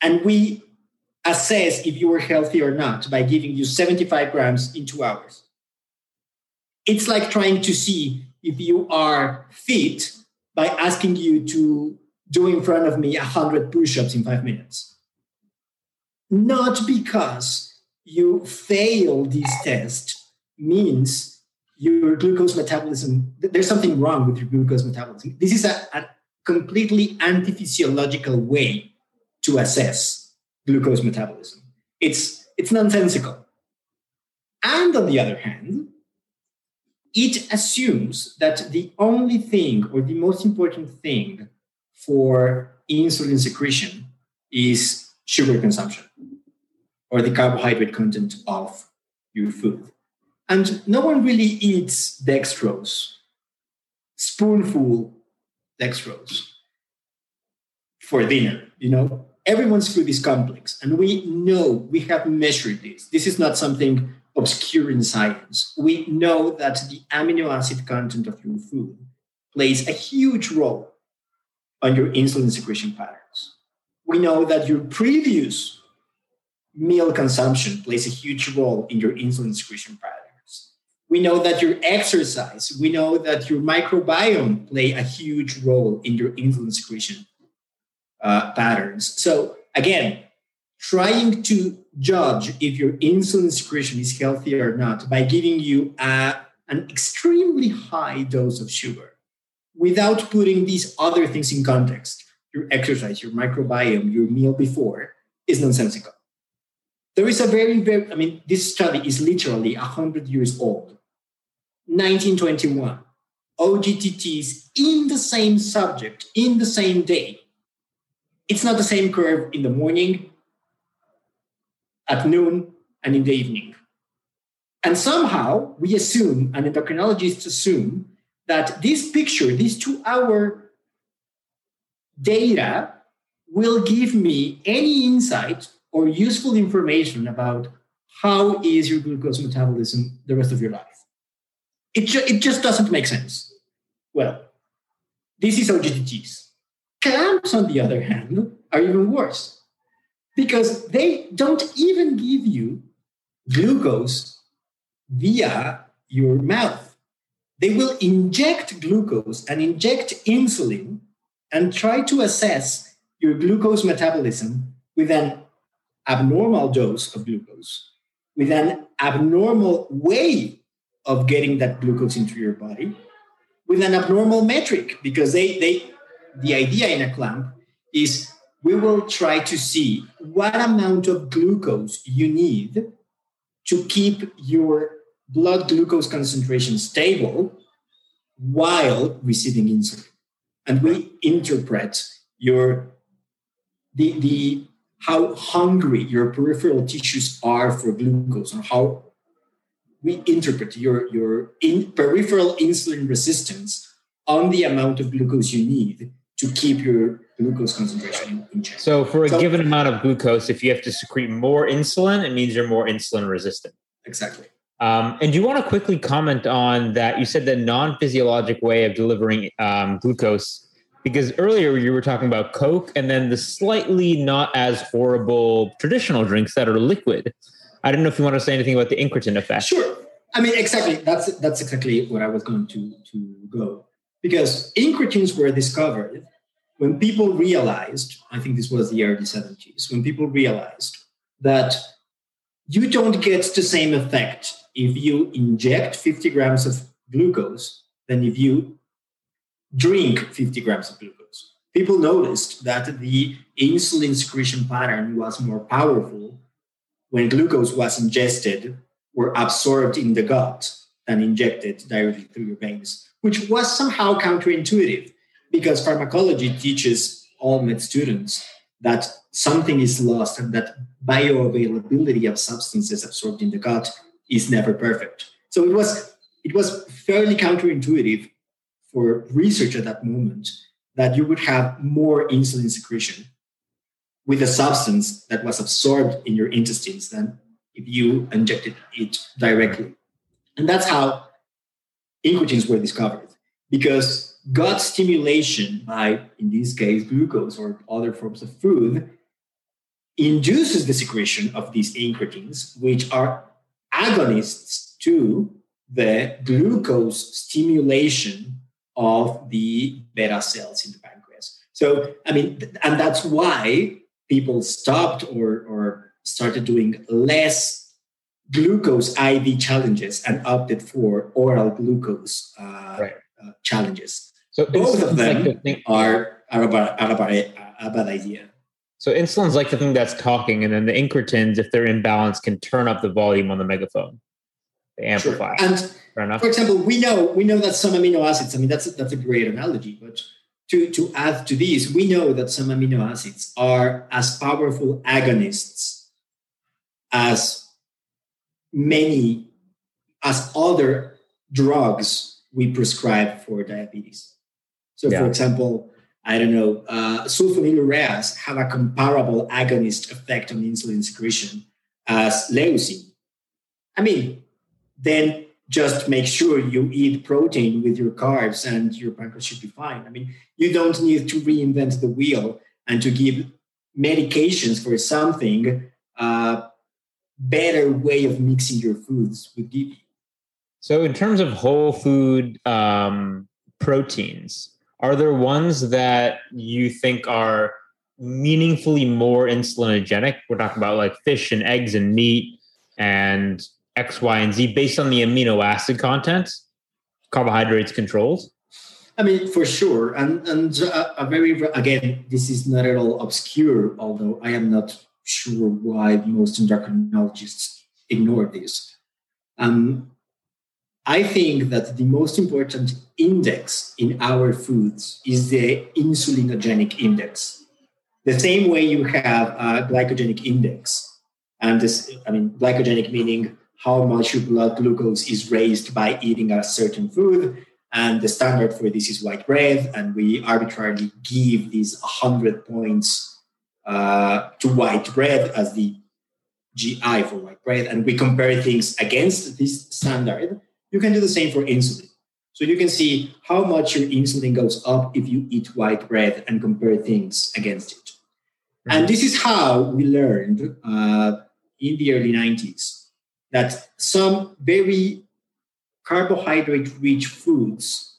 And we assess if you were healthy or not by giving you 75 grams in 2 hours. It's like trying to see if you are fit by asking you to do in front of me 100 push-ups in 5 minutes. Not because you fail this test means your glucose metabolism, there's something wrong with your glucose metabolism. This is a completely anti-physiological way to assess glucose metabolism. It's nonsensical. And on the other hand, it assumes that the only thing or the most important thing for insulin secretion is sugar consumption or the carbohydrate content of your food. And no one really eats dextrose, spoonful dextrose for dinner. Everyone's food is complex, and we know, we have measured this. This is not something obscure in science. We know that the amino acid content of your food plays a huge role on your insulin secretion patterns. We know that your previous meal consumption plays a huge role in your insulin secretion patterns. We know that your exercise, we know that your microbiome play a huge role in your insulin secretion patterns. So again, trying to judge if your insulin secretion is healthy or not by giving you an extremely high dose of sugar without putting these other things in context, your exercise, your microbiome, your meal before, is nonsensical. There is a this study is literally 100 years old, 1921, OGTTs in the same subject, in the same day. It's not the same curve in the morning, at noon, and in the evening. And somehow we assume, and endocrinologists assume, that this picture, this 2-hour data will give me any insight or useful information about how is your glucose metabolism the rest of your life. It just doesn't make sense. Well, this is OGTTs. Clamps, on the other hand, are even worse because they don't even give you glucose via your mouth. They will inject glucose and inject insulin and try to assess your glucose metabolism with an abnormal dose of glucose, with an abnormal way of getting that glucose into your body, with an abnormal metric, because the idea in a clamp is we will try to see what amount of glucose you need to keep your blood glucose concentration stable while receiving insulin. And we interpret how hungry your peripheral tissues are for glucose, and how we interpret your peripheral insulin resistance on the amount of glucose you need to keep your glucose concentration in check. So for a given amount of glucose, if you have to secrete more insulin, it means you're more insulin resistant. Exactly. And do you want to quickly comment on that? You said the non-physiologic way of delivering glucose, because earlier you were talking about Coke and then the slightly not as horrible traditional drinks that are liquid. I don't know if you want to say anything about the incretin effect. Sure. I mean, exactly. That's exactly what I was going to go. Because incretins were discovered when people realized, I think this was the early 70s, when people realized that you don't get the same effect if you inject 50 grams of glucose than if you drink 50 grams of glucose. People noticed that the insulin secretion pattern was more powerful when glucose was ingested or absorbed in the gut than injected directly through your veins, which was somehow counterintuitive because pharmacology teaches all med students that something is lost and that bioavailability of substances absorbed in the gut is never perfect. So it was fairly counterintuitive for research at that moment that you would have more insulin secretion with a substance that was absorbed in your intestines than if you injected it directly. And that's how incretins were discovered, because gut stimulation by, in this case, glucose or other forms of food induces the secretion of these incretins, which are agonists to the glucose stimulation of the beta cells in the pancreas. So, I mean, and that's why people stopped or started doing less glucose IV challenges and opted for oral glucose challenges. So both of them are a bad idea. So insulin's like the thing that's talking, and then the incretins, if they're in balance, can turn up the volume on the megaphone. They amplify. Sure. And for example, we know that some amino acids, I mean, that's a great analogy, but to add to these, we know that some amino acids are as powerful agonists as other drugs we prescribe for diabetes. So for example, I don't know, sulfonylureas have a comparable agonist effect on insulin secretion as leucine. I mean, then just make sure you eat protein with your carbs and your pancreas should be fine. I mean, you don't need to reinvent the wheel and to give medications for something better way of mixing your foods would give you. So in terms of whole food proteins, are there ones that you think are meaningfully more insulinogenic? We're talking about like fish and eggs and meat and X, Y, and Z based on the amino acid content, carbohydrates controlled? I mean, for sure. And a very, again, this is not at all obscure, although I am not sure why most endocrinologists ignore this. I think that the most important index in our foods is the insulinogenic index. The same way you have a glycogenic index. And this, I mean, glycogenic meaning how much your blood glucose is raised by eating a certain food. And the standard for this is white bread. And we arbitrarily give these 100 points to white bread as the GI for white bread. And we compare things against this standard. You can do the same for insulin. So you can see how much your insulin goes up if you eat white bread and compare things against it. Mm-hmm. And this is how we learned in the early 90s that some very carbohydrate-rich foods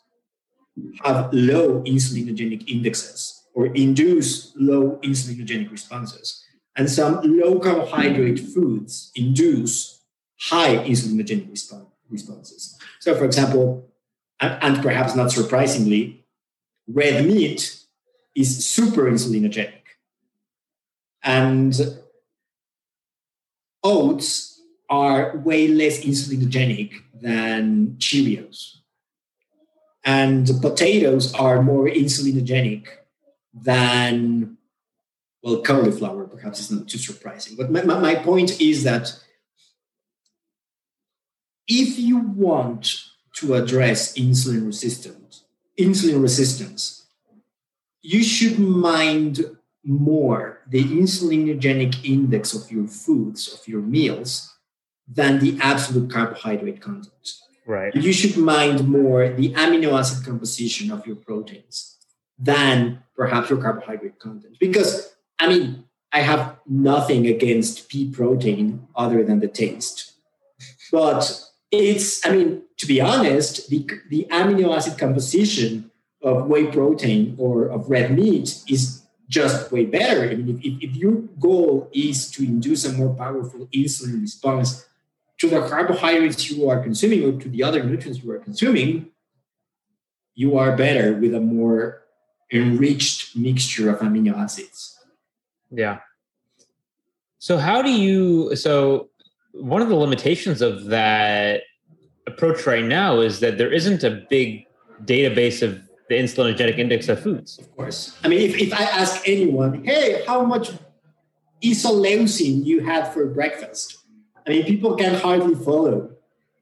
have low insulinogenic indexes or induce low insulinogenic responses. And some low carbohydrate foods induce high insulinogenic responses. So, for example, and perhaps not surprisingly, red meat is super insulinogenic. And oats are way less insulinogenic than Cheerios. And potatoes are more insulinogenic than, well, cauliflower, perhaps it's not too surprising. But my point is that if you want to address insulin resistance, you should mind more the insulinogenic index of your foods, of your meals, than the absolute carbohydrate content. Right. You should mind more the amino acid composition of your proteins than perhaps your carbohydrate content. Because, I mean, I have nothing against pea protein other than the taste. But it's, I mean, to be honest, the amino acid composition of whey protein or of red meat is just way better. I mean, if your goal is to induce a more powerful insulin response to the carbohydrates you are consuming or to the other nutrients you are consuming, you are better with a more enriched mixture of amino acids. Yeah. So one of the limitations of that approach right now is that there isn't a big database of the insulinogenic index of foods. Of course. I mean, if I ask anyone, hey, how much isoleucine you had for breakfast? I mean, people can hardly follow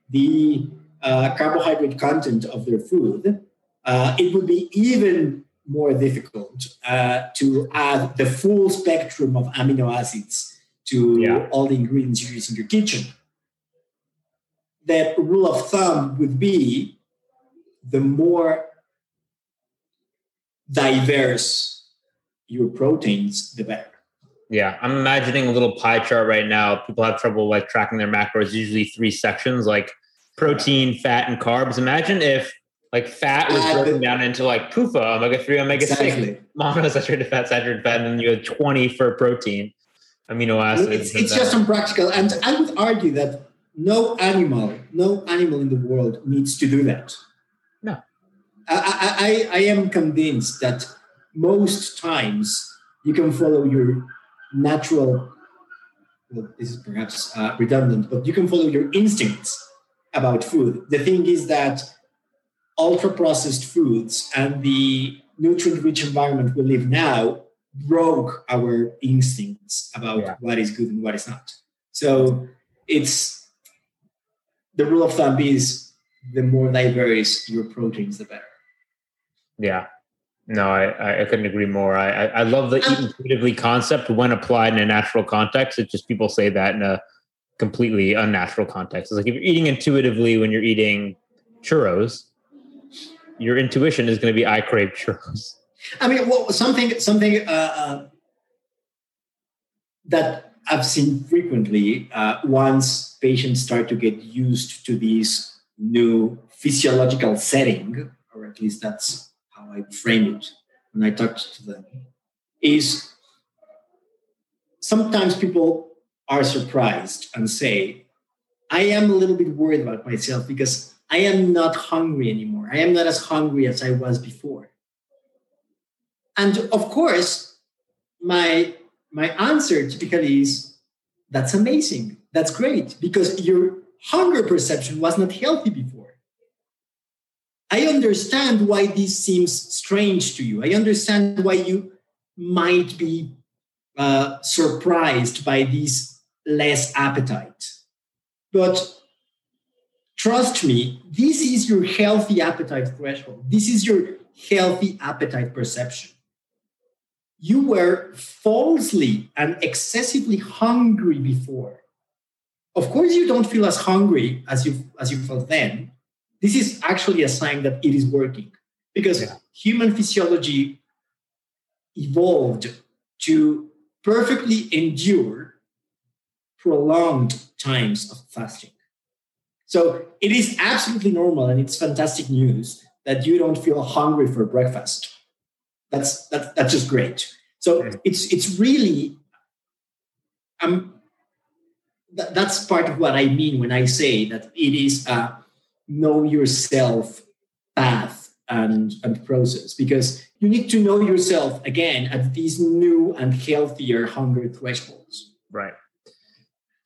the carbohydrate content of their food. It would be even more difficult to add the full spectrum of amino acids to all the ingredients you use in your kitchen. That rule of thumb would be the more diverse your proteins, the better. Yeah, I'm imagining a little pie chart right now. People have trouble like tracking their macros, usually three sections, like protein, fat, and carbs. Imagine if like fat was broken down into like PUFA, omega-3, omega-6, exactly. Monosaturated fat, and then you had 20 for protein. Amino acids. It's just unpractical. And I would argue that no animal in the world needs to do that. No. I am convinced that most times you can follow your natural, well, this is perhaps redundant, but you can follow your instincts about food. The thing is that ultra-processed foods and the nutrient-rich environment we live now broke our instincts about what is good and what is not. So it's the rule of thumb is the more diverse your proteins, the better. Yeah. No, I couldn't agree more. I love the eat intuitively concept when applied in a natural context. It's just people say that in a completely unnatural context. It's like if you're eating intuitively when you're eating churros, your intuition is going to be, I crave churros. I mean, well, something that I've seen frequently, once patients start to get used to this new physiological setting, or at least that's how I frame it when I talk to them, is sometimes people are surprised and say, I am a little bit worried about myself because I am not hungry anymore. I am not as hungry as I was before. And of course, my answer typically is, that's amazing. That's great, because your hunger perception was not healthy before. I understand why this seems strange to you. I understand why you might be surprised by this less appetite. But trust me, this is your healthy appetite threshold. This is your healthy appetite perception. You were falsely and excessively hungry before. Of course, you don't feel as hungry as you felt then. This is actually a sign that it is working, because human physiology evolved to perfectly endure prolonged times of fasting. So it is absolutely normal, and it's fantastic news that you don't feel hungry for breakfast. That's just great. So it's really, that's part of what I mean when I say that it is a know yourself path and process, because you need to know yourself again at these new and healthier hunger thresholds. Right.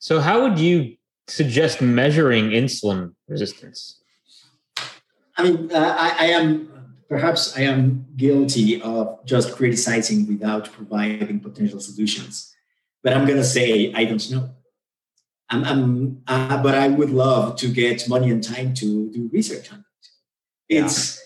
So how would you suggest measuring insulin resistance? I mean, I am guilty of just criticizing without providing potential solutions, but I'm going to say I don't know. But I would love to get money and time to do research on it.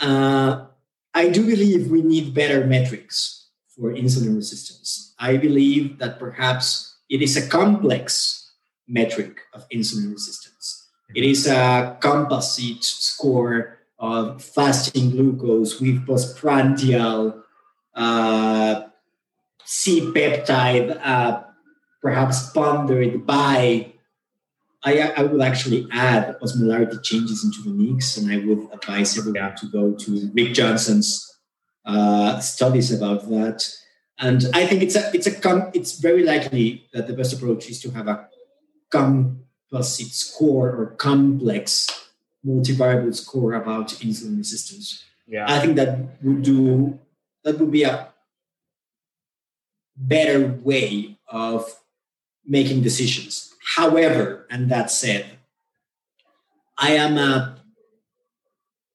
I do believe we need better metrics for insulin resistance. I believe that perhaps it is a complex metric of insulin resistance. It is a composite score of fasting glucose with postprandial C-peptide, perhaps pondered by, I would actually add osmolarity changes into the mix, and I would advise everyone to go to Rick Johnson's studies about that. And I think it's very likely that the best approach is to have a composite score or complex multivariable score about insulin resistance. Yeah. I think that would be a better way of making decisions. However, and that said, I am a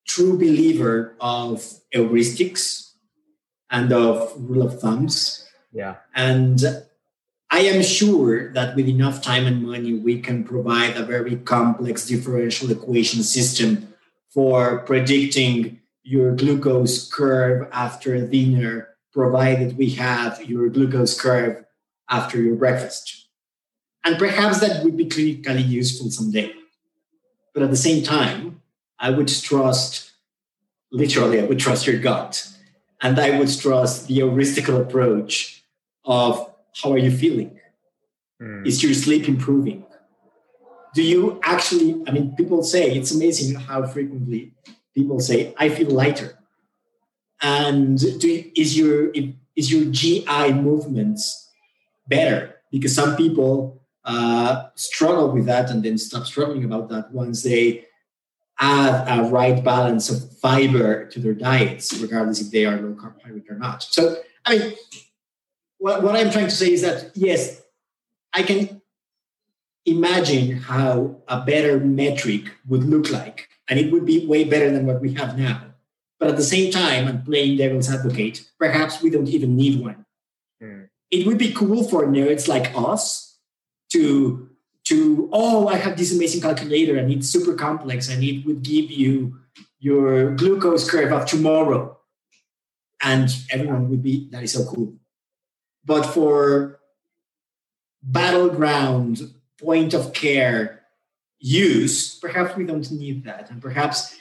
true believer of heuristics and of rule of thumbs. Yeah. And I am sure that with enough time and money, we can provide a very complex differential equation system for predicting your glucose curve after dinner, provided we have your glucose curve after your breakfast. And perhaps that would be clinically useful someday. But at the same time, I would trust your gut. And I would trust the heuristical approach of, how are you feeling? Is your sleep improving? Do you actually, I mean, people say, it's amazing how frequently people say, I feel lighter. And is your GI movements better? Because some people struggle with that and then stop struggling about that once they add a right balance of fiber to their diets, regardless if they are low carb or not. So, I mean, what I'm trying to say is that, yes, I can imagine how a better metric would look like, and it would be way better than what we have now. But at the same time, and playing devil's advocate, perhaps we don't even need one. It would be cool for nerds like us to I have this amazing calculator and it's super complex and it would give you your glucose curve of tomorrow. and everyone would be, that is so cool. But for battleground, point of care use, perhaps we don't need that. And perhaps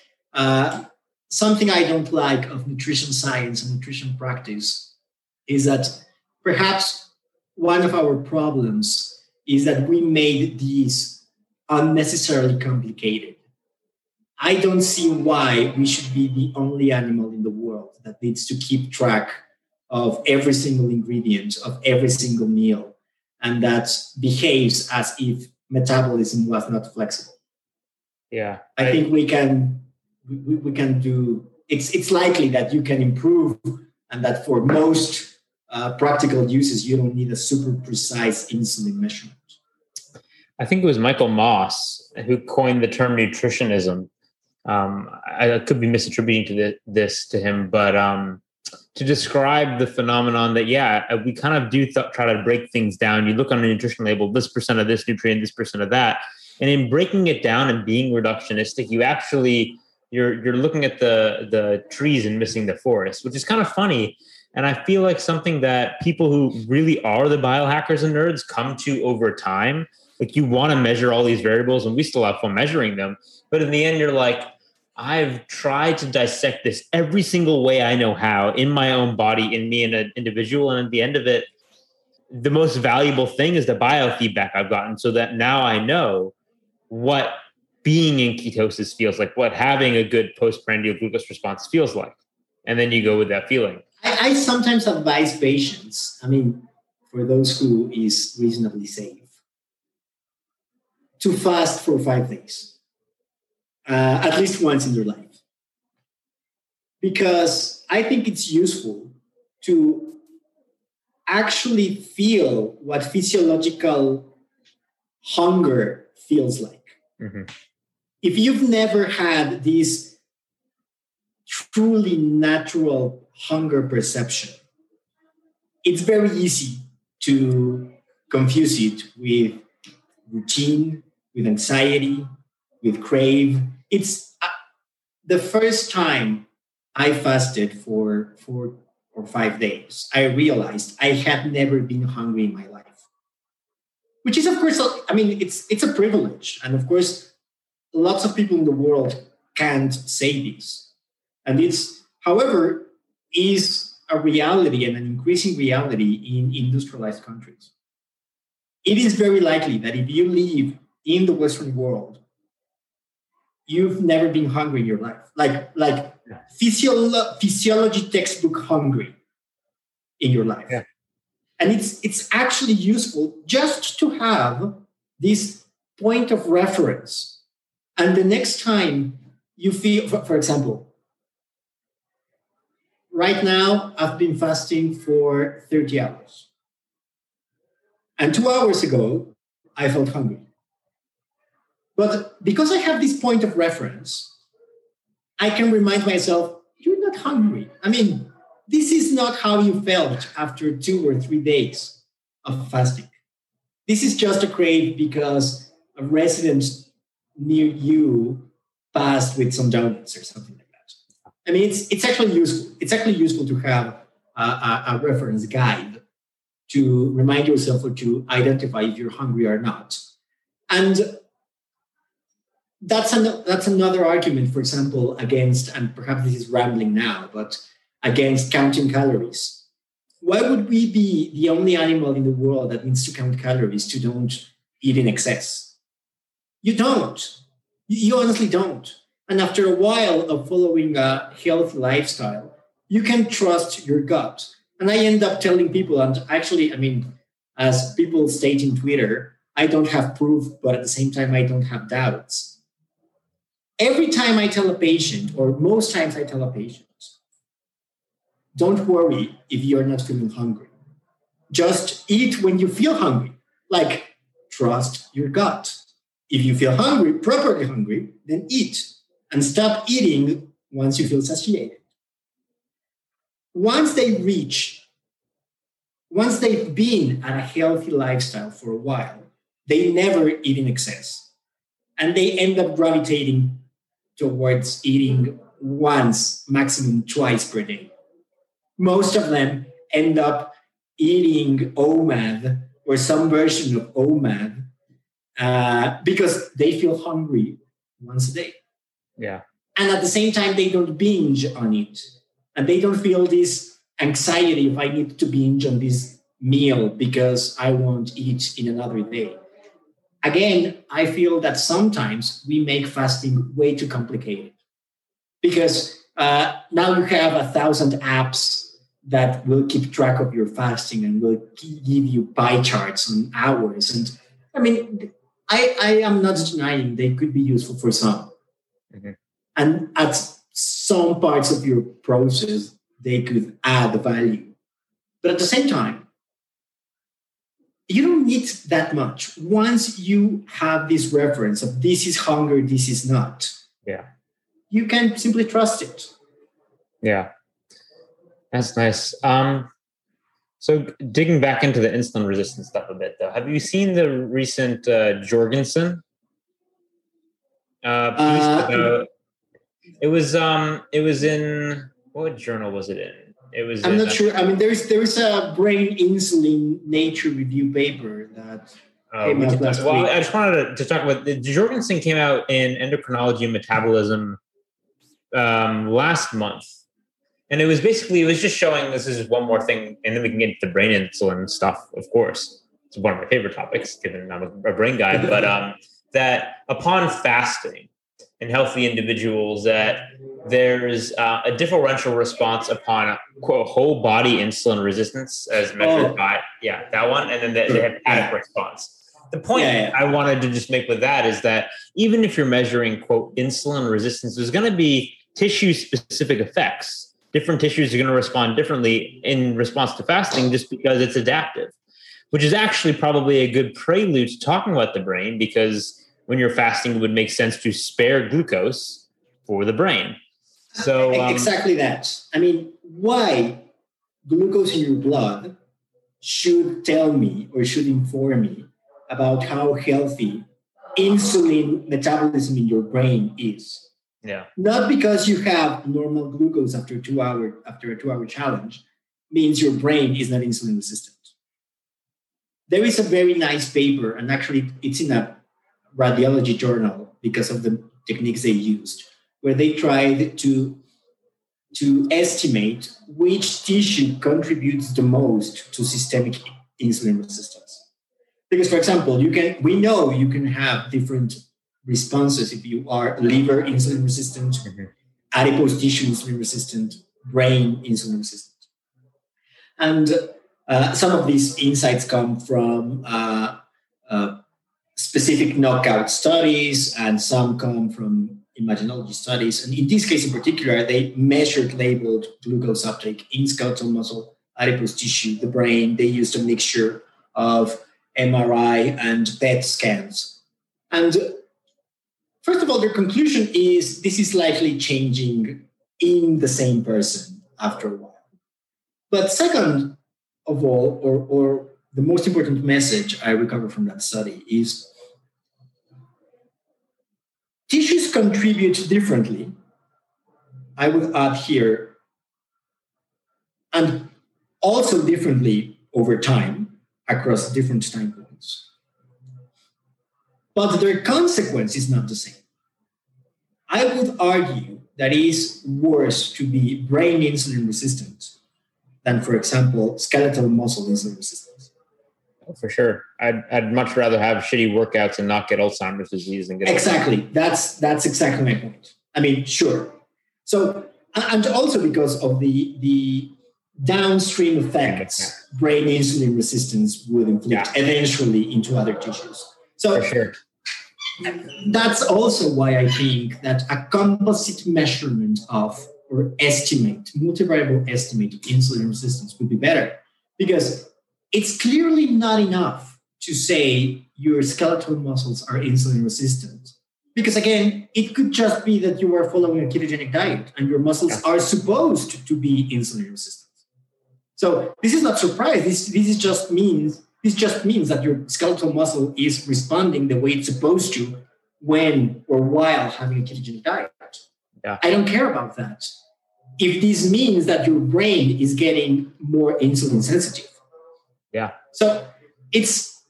something I don't like of nutrition science and nutrition practice is that perhaps one of our problems is that we made these unnecessarily complicated. I don't see why we should be the only animal in the world that needs to keep track of every single ingredient, of every single meal, and that behaves as if metabolism was not flexible. Yeah. I think we can do, it's likely that you can improve and that for most practical uses, you don't need a super precise insulin measurement. I think it was Michael Moss who coined the term nutritionism. I could be misattributing to this to him, but to describe the phenomenon that, we kind of do try to break things down. You look on a nutrition label, this percent of this nutrient, this percent of that. And in breaking it down and being reductionistic, you actually, you're looking at the trees and missing the forest, which is kind of funny. And I feel like something that people who really are the biohackers and nerds come to over time. Like you want to measure all these variables and we still have fun measuring them. But in the end, you're like, I've tried to dissect this every single way I know how in my own body, in me, in an individual. And at the end of it, the most valuable thing is the biofeedback I've gotten so that now I know what being in ketosis feels like, what having a good postprandial glucose response feels like. And then you go with that feeling. I sometimes advise patients, for those who is reasonably safe, to fast for 5 days, at least once in your life. Because I think it's useful to actually feel what physiological hunger feels like. Mm-hmm. If you've never had this truly natural hunger perception, it's very easy to confuse it with routine, with anxiety, with crave. It's the first time I fasted for 4 or 5 days, I realized I had never been hungry in my life. Which is, of course, it's a privilege. And of course, lots of people in the world can't say this. And it's, however, is a reality and an increasing reality in industrialized countries. It is very likely that if you live in the Western world, you've never been hungry in your life. Like yeah. Physiology textbook hungry in your life. Yeah. And it's actually useful just to have this point of reference. And the next time you feel, for example, right now I've been fasting for 30 hours. And 2 hours ago, I felt hungry. But because I have this point of reference, I can remind myself, you're not hungry. This is not how you felt after 2 or 3 days of fasting. This is just a crave because a resident near you passed with some donuts or something like that. It's actually useful. It's actually useful to have a reference guide to remind yourself or to identify if you're hungry or not. And that's another argument, for example, against, and perhaps this is rambling now, but against counting calories. Why would we be the only animal in the world that needs to count calories to don't eat in excess? You don't. You honestly don't. And after a while of following a healthy lifestyle, you can trust your gut. And I end up telling people, and actually, as people state in Twitter, I don't have proof, but at the same time, I don't have doubts. Every time I tell a patient, or most times I tell a patient, don't worry if you're not feeling hungry. Just eat when you feel hungry. Like, trust your gut. If you feel hungry, properly hungry, then eat. And stop eating once you feel satiated. Once they've been at a healthy lifestyle for a while, they never eat in excess. And they end up gravitating towards eating once, maximum twice per day. most of them end up eating OMAD or some version of OMAD because they feel hungry once a day. Yeah. And at the same time, they don't binge on it. And they don't feel this anxiety if I need to binge on this meal because I won't eat in another day. Again, I feel that sometimes we make fasting way too complicated because now you have 1,000 apps that will keep track of your fasting and will give you pie charts on hours. And I mean, I am not denying they could be useful for some. Mm-hmm. And at some parts of your process, they could add value. But at the same time, you don't need that much. Once you have this reference of this is hunger, this is not. Yeah. You can simply trust it. Yeah. That's nice. So digging back into the insulin resistance stuff a bit, though, have you seen the recent Jorgensen piece? About, it was in, what journal was it in? It was. I'm not sure. I mean, there is a brain insulin Nature review paper that came out last week. Well, I just wanted to talk about the Jorgensen came out in Endocrinology and Metabolism last month. And it was just showing this is one more thing, and then we can get into brain insulin stuff, of course. It's one of my favorite topics, given I'm a brain guy, but that upon fasting in healthy individuals, that there's a differential response upon, quote, whole body insulin resistance as measured by, that one, and then they have adequate response. The point I wanted to just make with that is that even if you're measuring, quote, insulin resistance, there's going to be tissue-specific effects. Different tissues are going to respond differently in response to fasting just because it's adaptive, which is actually probably a good prelude to talking about the brain, because when you're fasting, it would make sense to spare glucose for the brain. So exactly that. I mean, why glucose in your blood should tell me or should inform me about how healthy insulin metabolism in your brain is. Yeah. Not because you have normal glucose after a 2-hour challenge means your brain is not insulin resistant. There is a very nice paper, and actually it's in a radiology journal because of the techniques they used, where they tried to estimate which tissue contributes the most to systemic insulin resistance. Because, for example, we know you can have different responses if you are liver insulin resistant, adipose tissue insulin resistant, brain insulin resistant. And some of these insights come from specific knockout studies, and some come from imaginology studies. And in this case in particular, they measured labeled glucose uptake in skeletal muscle, adipose tissue, the brain. They used a mixture of MRI and PET scans. And first of all, their conclusion is this is likely changing in the same person after a while. But second of all, or the most important message I recover from that study is tissues contribute differently. I would add here, and also differently over time across different time points. But their consequence is not the same. I would argue that it is worse to be brain insulin resistant than, for example, skeletal muscle insulin resistance. Oh, for sure. I'd much rather have shitty workouts and not get Alzheimer's disease than get exactly. Alzheimer's. That's exactly my point. I mean, sure. So, and also because of the downstream effects, brain insulin resistance would inflict eventually into other tissues. So that's also why I think that a composite measurement of or estimate, multivariable estimate of insulin resistance would be better, because it's clearly not enough to say your skeletal muscles are insulin resistant, because again, it could just be that you are following a ketogenic diet and your muscles are supposed to be insulin resistant. So this is not surprise. This just means that your skeletal muscle is responding the way it's supposed to when or while having a ketogenic diet. Yeah. I don't care about that. if this means that your brain is getting more insulin sensitive. Yeah. So it's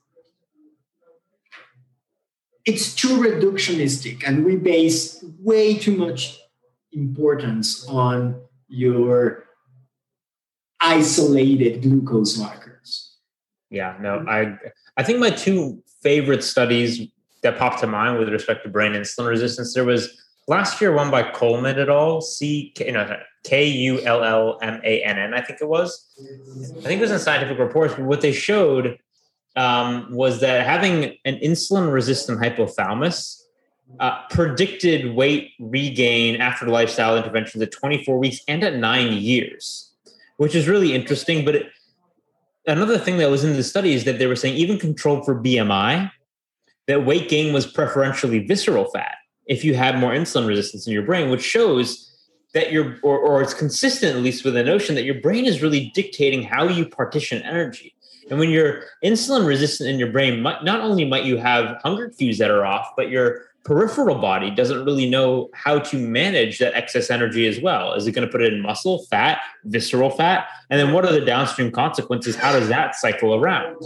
too reductionistic, and we base way too much importance on your isolated glucose markers. Yeah, no, I think my two favorite studies that popped to mind with respect to brain insulin resistance, there was last year one by Kullmann et al., Kullmann, I think it was. I think it was in Scientific Reports, but what they showed was that having an insulin-resistant hypothalamus predicted weight regain after lifestyle interventions at 24 weeks and at 9 years, which is really interesting. But another thing that was in the study is that they were saying even controlled for BMI, that weight gain was preferentially visceral fat if you had more insulin resistance in your brain, which shows that or it's consistent, at least with the notion that your brain is really dictating how you partition energy. And when you're insulin resistant in your brain, not only might you have hunger cues that are off, but your peripheral body doesn't really know how to manage that excess energy as well. Is it going to put it in muscle, fat, visceral fat? And then what are the downstream consequences? How does that cycle around?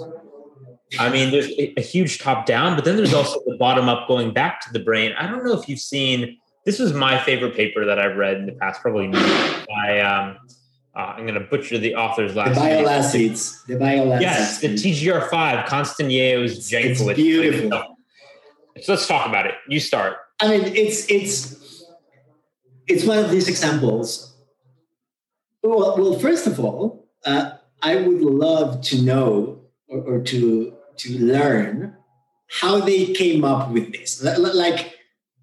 I mean, there's a huge top down, but then there's also the bottom up going back to the brain. I don't know if you've seen, this was my favorite paper that I've read in the past, probably by, I'm going to butcher the author's last name. The bile acids. Yes, the TGR5, Constantinos Jankovic. It's beautiful. So let's talk about it. You start. I mean, it's one of these examples. Well, first of all, I would love to know or to learn how they came up with this. Like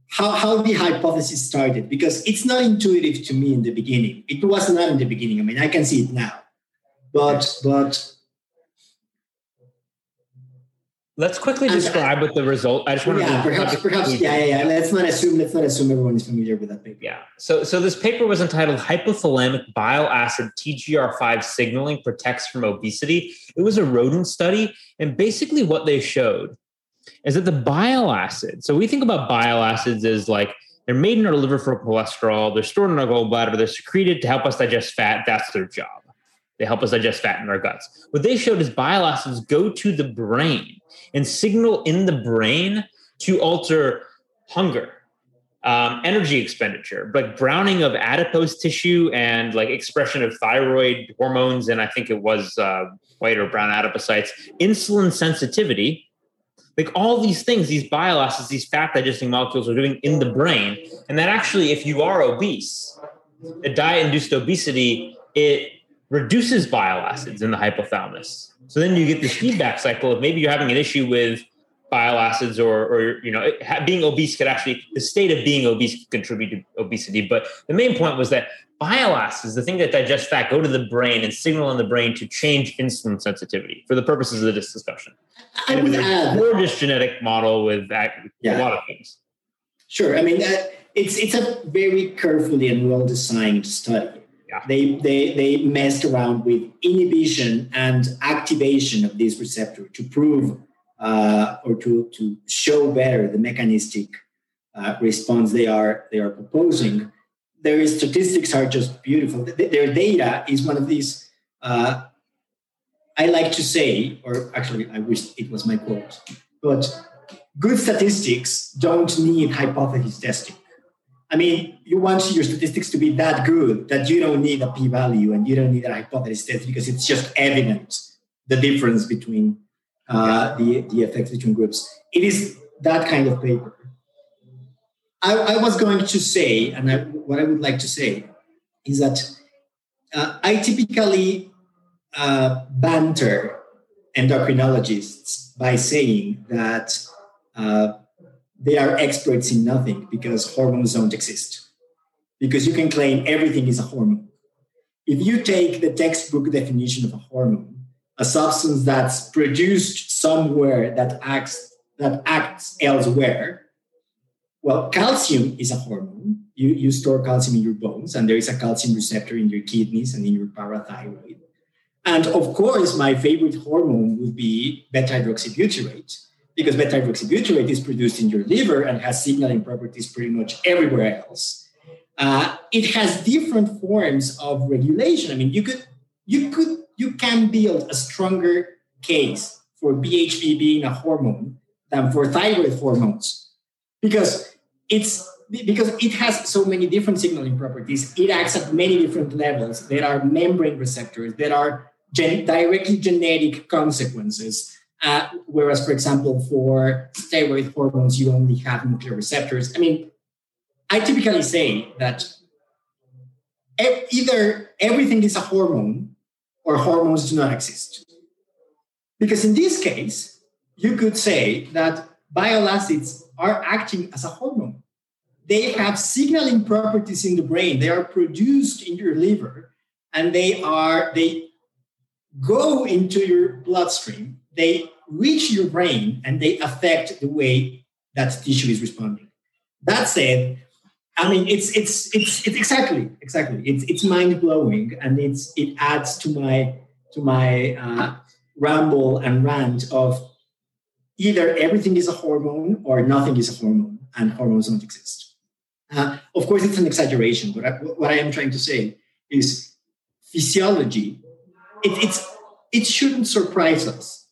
how the hypothesis started, because it's not intuitive to me in the beginning. It was not in the beginning. I mean, I can see it now, but let's quickly describe what the result. I just want to perhaps. Yeah. Let's not assume everyone is familiar with that paper. Yeah. So this paper was entitled "Hypothalamic Bile Acid TGR5 Signaling Protects from Obesity." It was a rodent study, and basically what they showed is that the bile acid. So we think about bile acids as like they're made in our liver for cholesterol. They're stored in our gallbladder. They're secreted to help us digest fat. That's their job. They help us digest fat in our guts. What they showed is bile acids go to the brain and signal in the brain to alter hunger, energy expenditure, but browning of adipose tissue and like expression of thyroid hormones. And I think it was white or brown adipocytes, insulin sensitivity, like all these things, these bile acids, these fat digesting molecules are doing in the brain. And that actually, if you are obese, a diet-induced obesity, it reduces bile acids in the hypothalamus. So then you get this feedback cycle of maybe you're having an issue with bile acids or being obese could actually, the state of being obese could contribute to obesity. But the main point was that bile acids, the thing that digests fat, go to the brain and signal in the brain to change insulin sensitivity for the purposes of this discussion. I would add. Gorgeous genetic model with a lot of things. Sure. I mean, it's a very carefully and well-designed study. Yeah. They messed around with inhibition and activation of this receptor to prove or to show better the mechanistic response they are proposing. Their statistics are just beautiful. Their data is one of these. I like to say, or actually, I wish it was my quote, but good statistics don't need hypothesis testing. I mean, you want your statistics to be that good that you don't need a p-value and you don't need a hypothesis test because it's just evident the difference between the effects between groups. It is that kind of paper. I was going to say, and what I would like to say is that I typically banter endocrinologists by saying that they are experts in nothing because hormones don't exist. Because you can claim everything is a hormone. If you take the textbook definition of a hormone, a substance that's produced somewhere that acts elsewhere, well, calcium is a hormone. You store calcium in your bones, and there is a calcium receptor in your kidneys and in your parathyroid. And of course, my favorite hormone would be beta-hydroxybutyrate. Because beta-hydroxybutyrate is produced in your liver and has signaling properties pretty much everywhere else. It has different forms of regulation. I mean, you can build a stronger case for BHP being a hormone than for thyroid hormones, because it has so many different signaling properties. It acts at many different levels. There are membrane receptors. There are directly genetic consequences. Whereas, for example, for steroid hormones, you only have nuclear receptors. I mean, I typically say that either everything is a hormone or hormones do not exist. Because in this case, you could say that bile acids are acting as a hormone. They have signaling properties in the brain. They are produced in your liver, and they go into your bloodstream. They reach your brain, and they affect the way that tissue is responding. That said, I mean, it's exactly. It's mind blowing, and it adds to my ramble and rant of either everything is a hormone or nothing is a hormone, and hormones don't exist. Of course, it's an exaggeration, but what I am trying to say is physiology. It shouldn't surprise us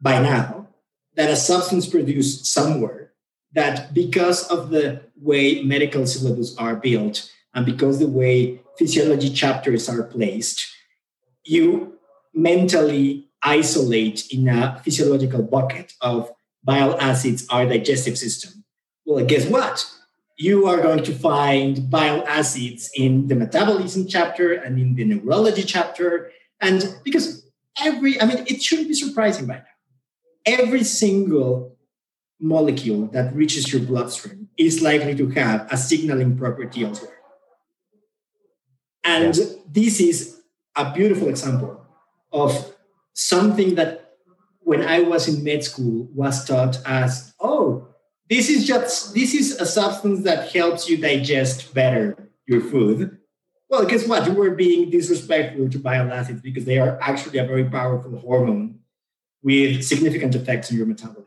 by now that a substance produced somewhere, that because of the way medical syllables are built and because the way physiology chapters are placed, you mentally isolate in a physiological bucket of bile acids our digestive system. Well, guess what? You are going to find bile acids in the metabolism chapter and in the neurology chapter. And because it shouldn't be surprising by now. Every single molecule that reaches your bloodstream is likely to have a signaling property elsewhere. And this is a beautiful example of something that when I was in med school was taught as, this is a substance that helps you digest better your food. Well, guess what? You were being disrespectful to bile acids because they are actually a very powerful hormone with significant effects on your metabolism.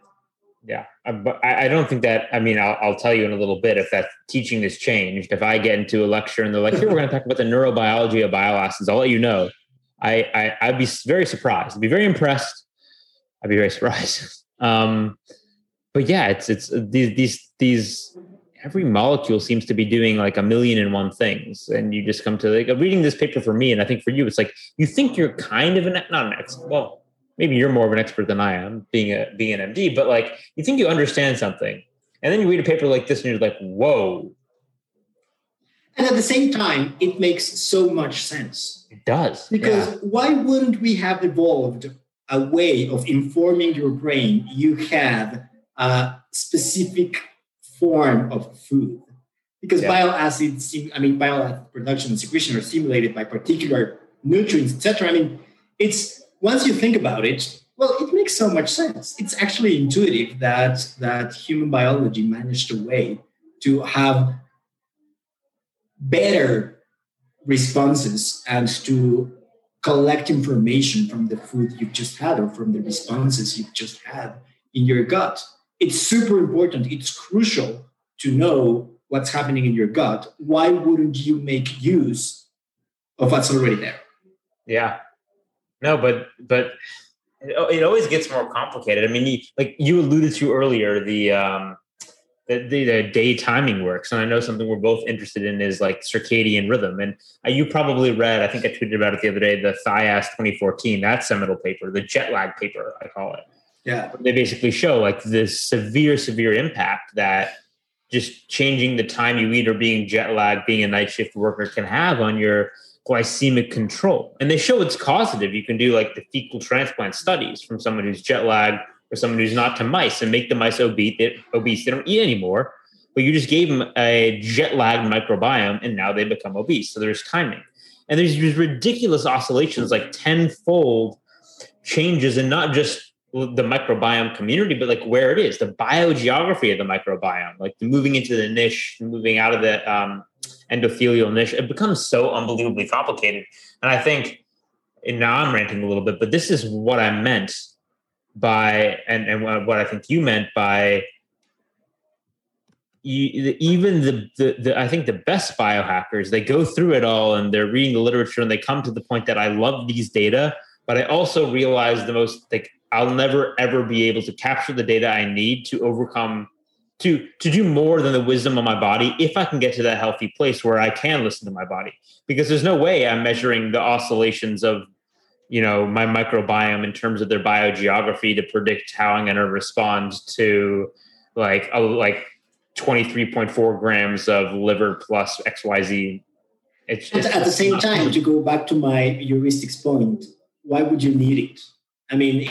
Yeah, but I don't think that, I mean, I'll tell you in a little bit if that teaching has changed. If I get into a lecture and they're like, here, we're going to talk about the neurobiology of bile acids, I'll let you know. I'd be very surprised. I'd be very impressed. I'd be very surprised. But yeah, it's these. Every molecule seems to be doing like a million and one things, and you just come to like reading this paper for me, and I think for you, it's like you think you're kind of not an expert. Well, maybe you're more of an expert than I am, being an MD, but like you think you understand something, and then you read a paper like this, and you're like, whoa. And at the same time, it makes so much sense. It does. Because why wouldn't we have evolved a way of informing your brain you have a specific form of food? Because bile acids, bile acid production and secretion are stimulated by particular nutrients, etc. I mean, it's once you think about it, well, it makes so much sense. It's actually intuitive that human biology managed a way to have better responses and to collect information from the food you've just had or from the responses you've just had in your gut. It's super important. It's crucial to know what's happening in your gut. Why wouldn't you make use of what's already there? Yeah. No, but it always gets more complicated. I mean, like you alluded to earlier, the day timing works. And I know something we're both interested in is like circadian rhythm. And you probably read, I think I tweeted about it the other day, the Thias 2014, that seminal paper, the jet lag paper, I call it. Yeah. They basically show like this severe impact that just changing the time you eat or being jet lag, being a night shift worker can have on your glycemic control. And they show it's causative. You can do like the fecal transplant studies from someone who's jet lagged or someone who's not to mice and make the mice obese. They don't eat anymore, but you just gave them a jet lagged microbiome and now they become obese. So there's timing. And there's these ridiculous oscillations, like tenfold changes in not just the microbiome community, but like where it is, the biogeography of the microbiome, like the moving into the niche, moving out of the endothelial niche. It becomes so unbelievably complicated. And I think, and now I'm ranting a little bit, but this is what I meant by, and what I think you meant by I think the best biohackers, they go through it all and they're reading the literature and they come to the point that I love these data, but I also realize I'll never ever be able to capture the data I need to overcome, to do more than the wisdom of my body if I can get to that healthy place where I can listen to my body, because there's no way I'm measuring the oscillations of, my microbiome in terms of their biogeography to predict how I'm going to respond to 23.4 grams of liver plus XYZ. At the same time, to go back to my heuristics point, why would you need it? I mean,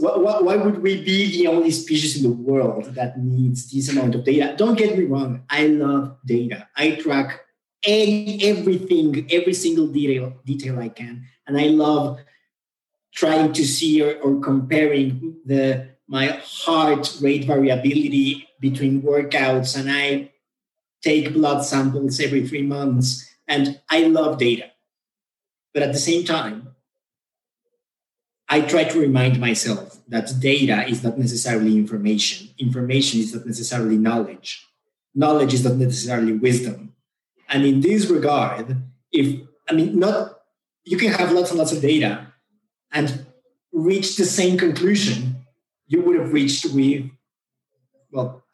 why would we be the only species in the world that needs this amount of data? Don't get me wrong. I love data. I track everything, every single detail I can. And I love trying to see or comparing my heart rate variability between workouts, and I take blood samples every 3 months, and I love data. But at the same time, I try to remind myself that data is not necessarily information. Information is not necessarily knowledge. Knowledge is not necessarily wisdom. And in this regard, you can have lots and lots of data and reach the same conclusion you would have reached with,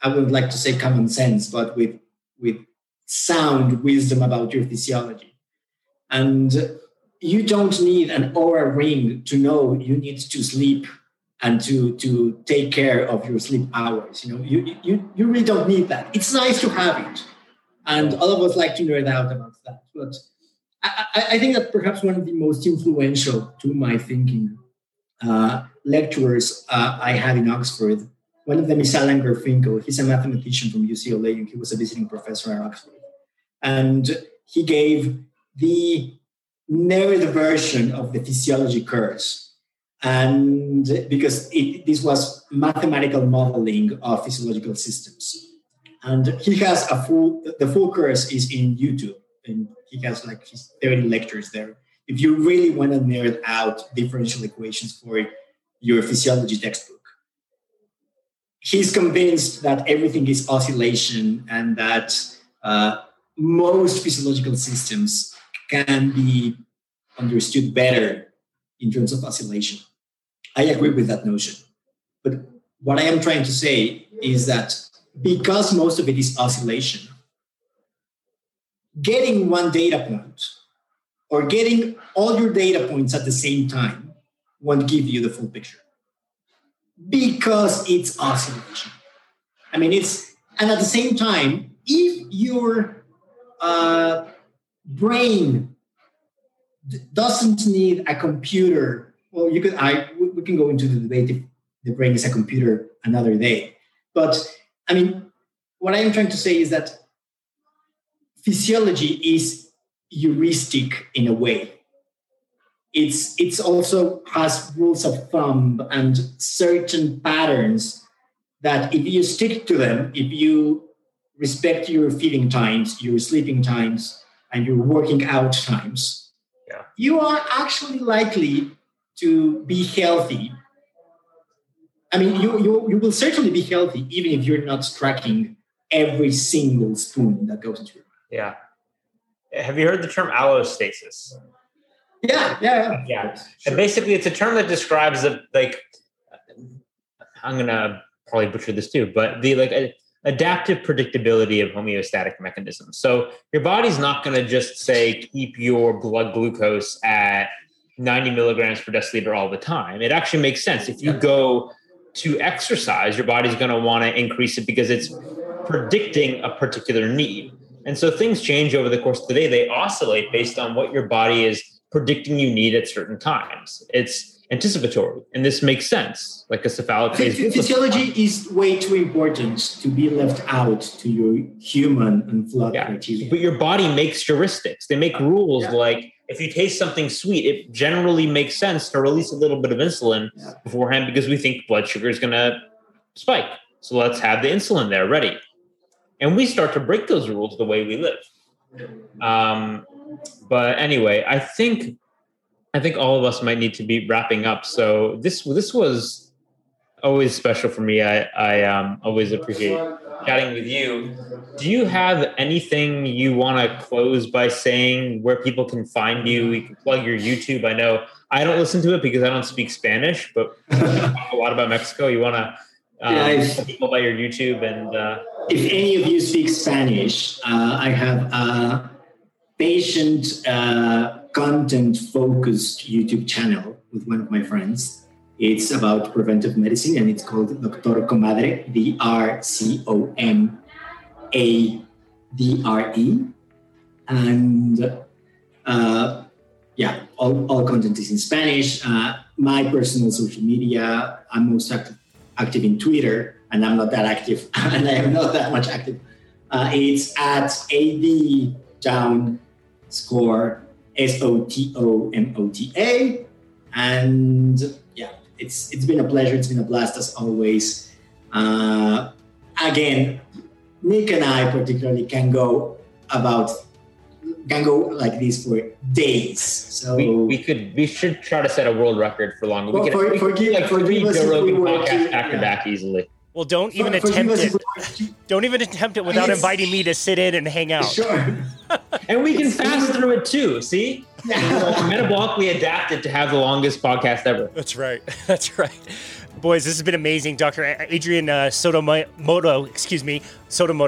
I would like to say common sense, but with sound wisdom about your physiology. And you don't need an aura ring to know you need to sleep and to take care of your sleep hours. You really don't need that. It's nice to have it. And all of us like to nerd out about that. But I think that perhaps one of the most influential to my thinking lecturers I had in Oxford, one of them is Alan Garfinkel. He's a mathematician from UCLA, and he was a visiting professor at Oxford. And he gave the narrative version of the physiology curves, and because this was mathematical modeling of physiological systems, and he has the full course is in YouTube, and he has his 30 lectures there. If you really want to nerd out differential equations for your physiology textbook, he's convinced that everything is oscillation and that most physiological systems can be understood better in terms of oscillation. I agree with that notion. But what I am trying to say is that because most of it is oscillation, getting one data point or getting all your data points at the same time won't give you the full picture because it's oscillation. And at the same time, if you're brain doesn't need a computer. Well, we can go into the debate if the brain is a computer another day. But what I am trying to say is that physiology is heuristic in a way. It's also has rules of thumb and certain patterns that if you stick to them, if you respect your feeding times, your sleeping times, and your working out times, you are actually likely to be healthy. You will certainly be healthy even if you're not tracking every single spoon that goes into your mouth. Yeah. Have you heard the term allostasis? Yeah. Sure. And basically, it's a term that describes I'm gonna probably butcher this too, but adaptive predictability of homeostatic mechanisms. So your body's not going to just say, keep your blood glucose at 90 milligrams per deciliter all the time. It actually makes sense. If you go to exercise, your body's going to want to increase it because it's predicting a particular need. And so things change over the course of the day. They oscillate based on what your body is predicting you need at certain times. It's anticipatory, and this makes sense. A cephalic phase. Physiology is way too important to be left out to your human and blood criteria. But your body makes heuristics. They make rules if you taste something sweet, it generally makes sense to release a little bit of insulin beforehand because we think blood sugar is going to spike. So let's have the insulin there ready. And we start to break those rules the way we live. But anyway, I think all of us might need to be wrapping up. So this was always special for me. I always appreciate chatting with you. Do you have anything you want to close by saying, where people can find you? You can plug your YouTube. I know I don't listen to it because I don't speak Spanish, but talk a lot about Mexico. You want to tell people about your YouTube. And if any of you speak Spanish, I have a patient content-focused YouTube channel with one of my friends. It's about preventive medicine, and it's called Dr. Comadre, DrComadre. And all content is in Spanish. My personal social media, I'm most active in Twitter, and I'm not that active, and I am not that much active. It's at ADDownScore, SOTOMOTA. And it's been a pleasure. It's been a blast as always. Again, Nick and I particularly can go like this for days. So we should try to set a world record for long. Well, we could do Joe Rogan podcast back to back easily. Well, don't even attempt it without inviting me to sit in and hang out. Sure. And we can fast through it too. See, metabolically adapted to have the longest podcast ever. That's right. Boys, this has been amazing. Dr. Adrian Soto Mota,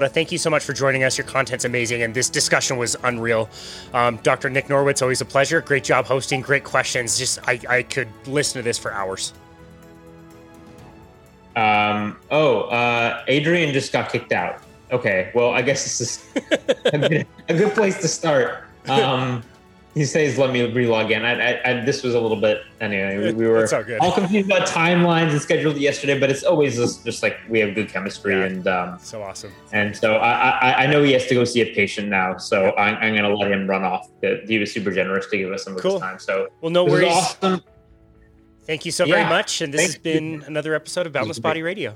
thank you so much for joining us. Your content's amazing, and this discussion was unreal. Dr. Nick Norwitz, always a pleasure. Great job hosting, great questions. Just I could listen to this for hours. Adrian just got kicked out. Okay, well, I guess this is a good place to start. He says, let me relog in. This was a little bit, anyway, we were all confused about timelines and scheduled yesterday, but it's always just like we have good chemistry. Yeah. And so awesome. And so I know he has to go see a patient now, so yeah. I'm going to let him run off. He was super generous to give us some of his time. So, well, no worries. Awesome. Thank you so very much. And this has been another episode of Boundless Body Radio.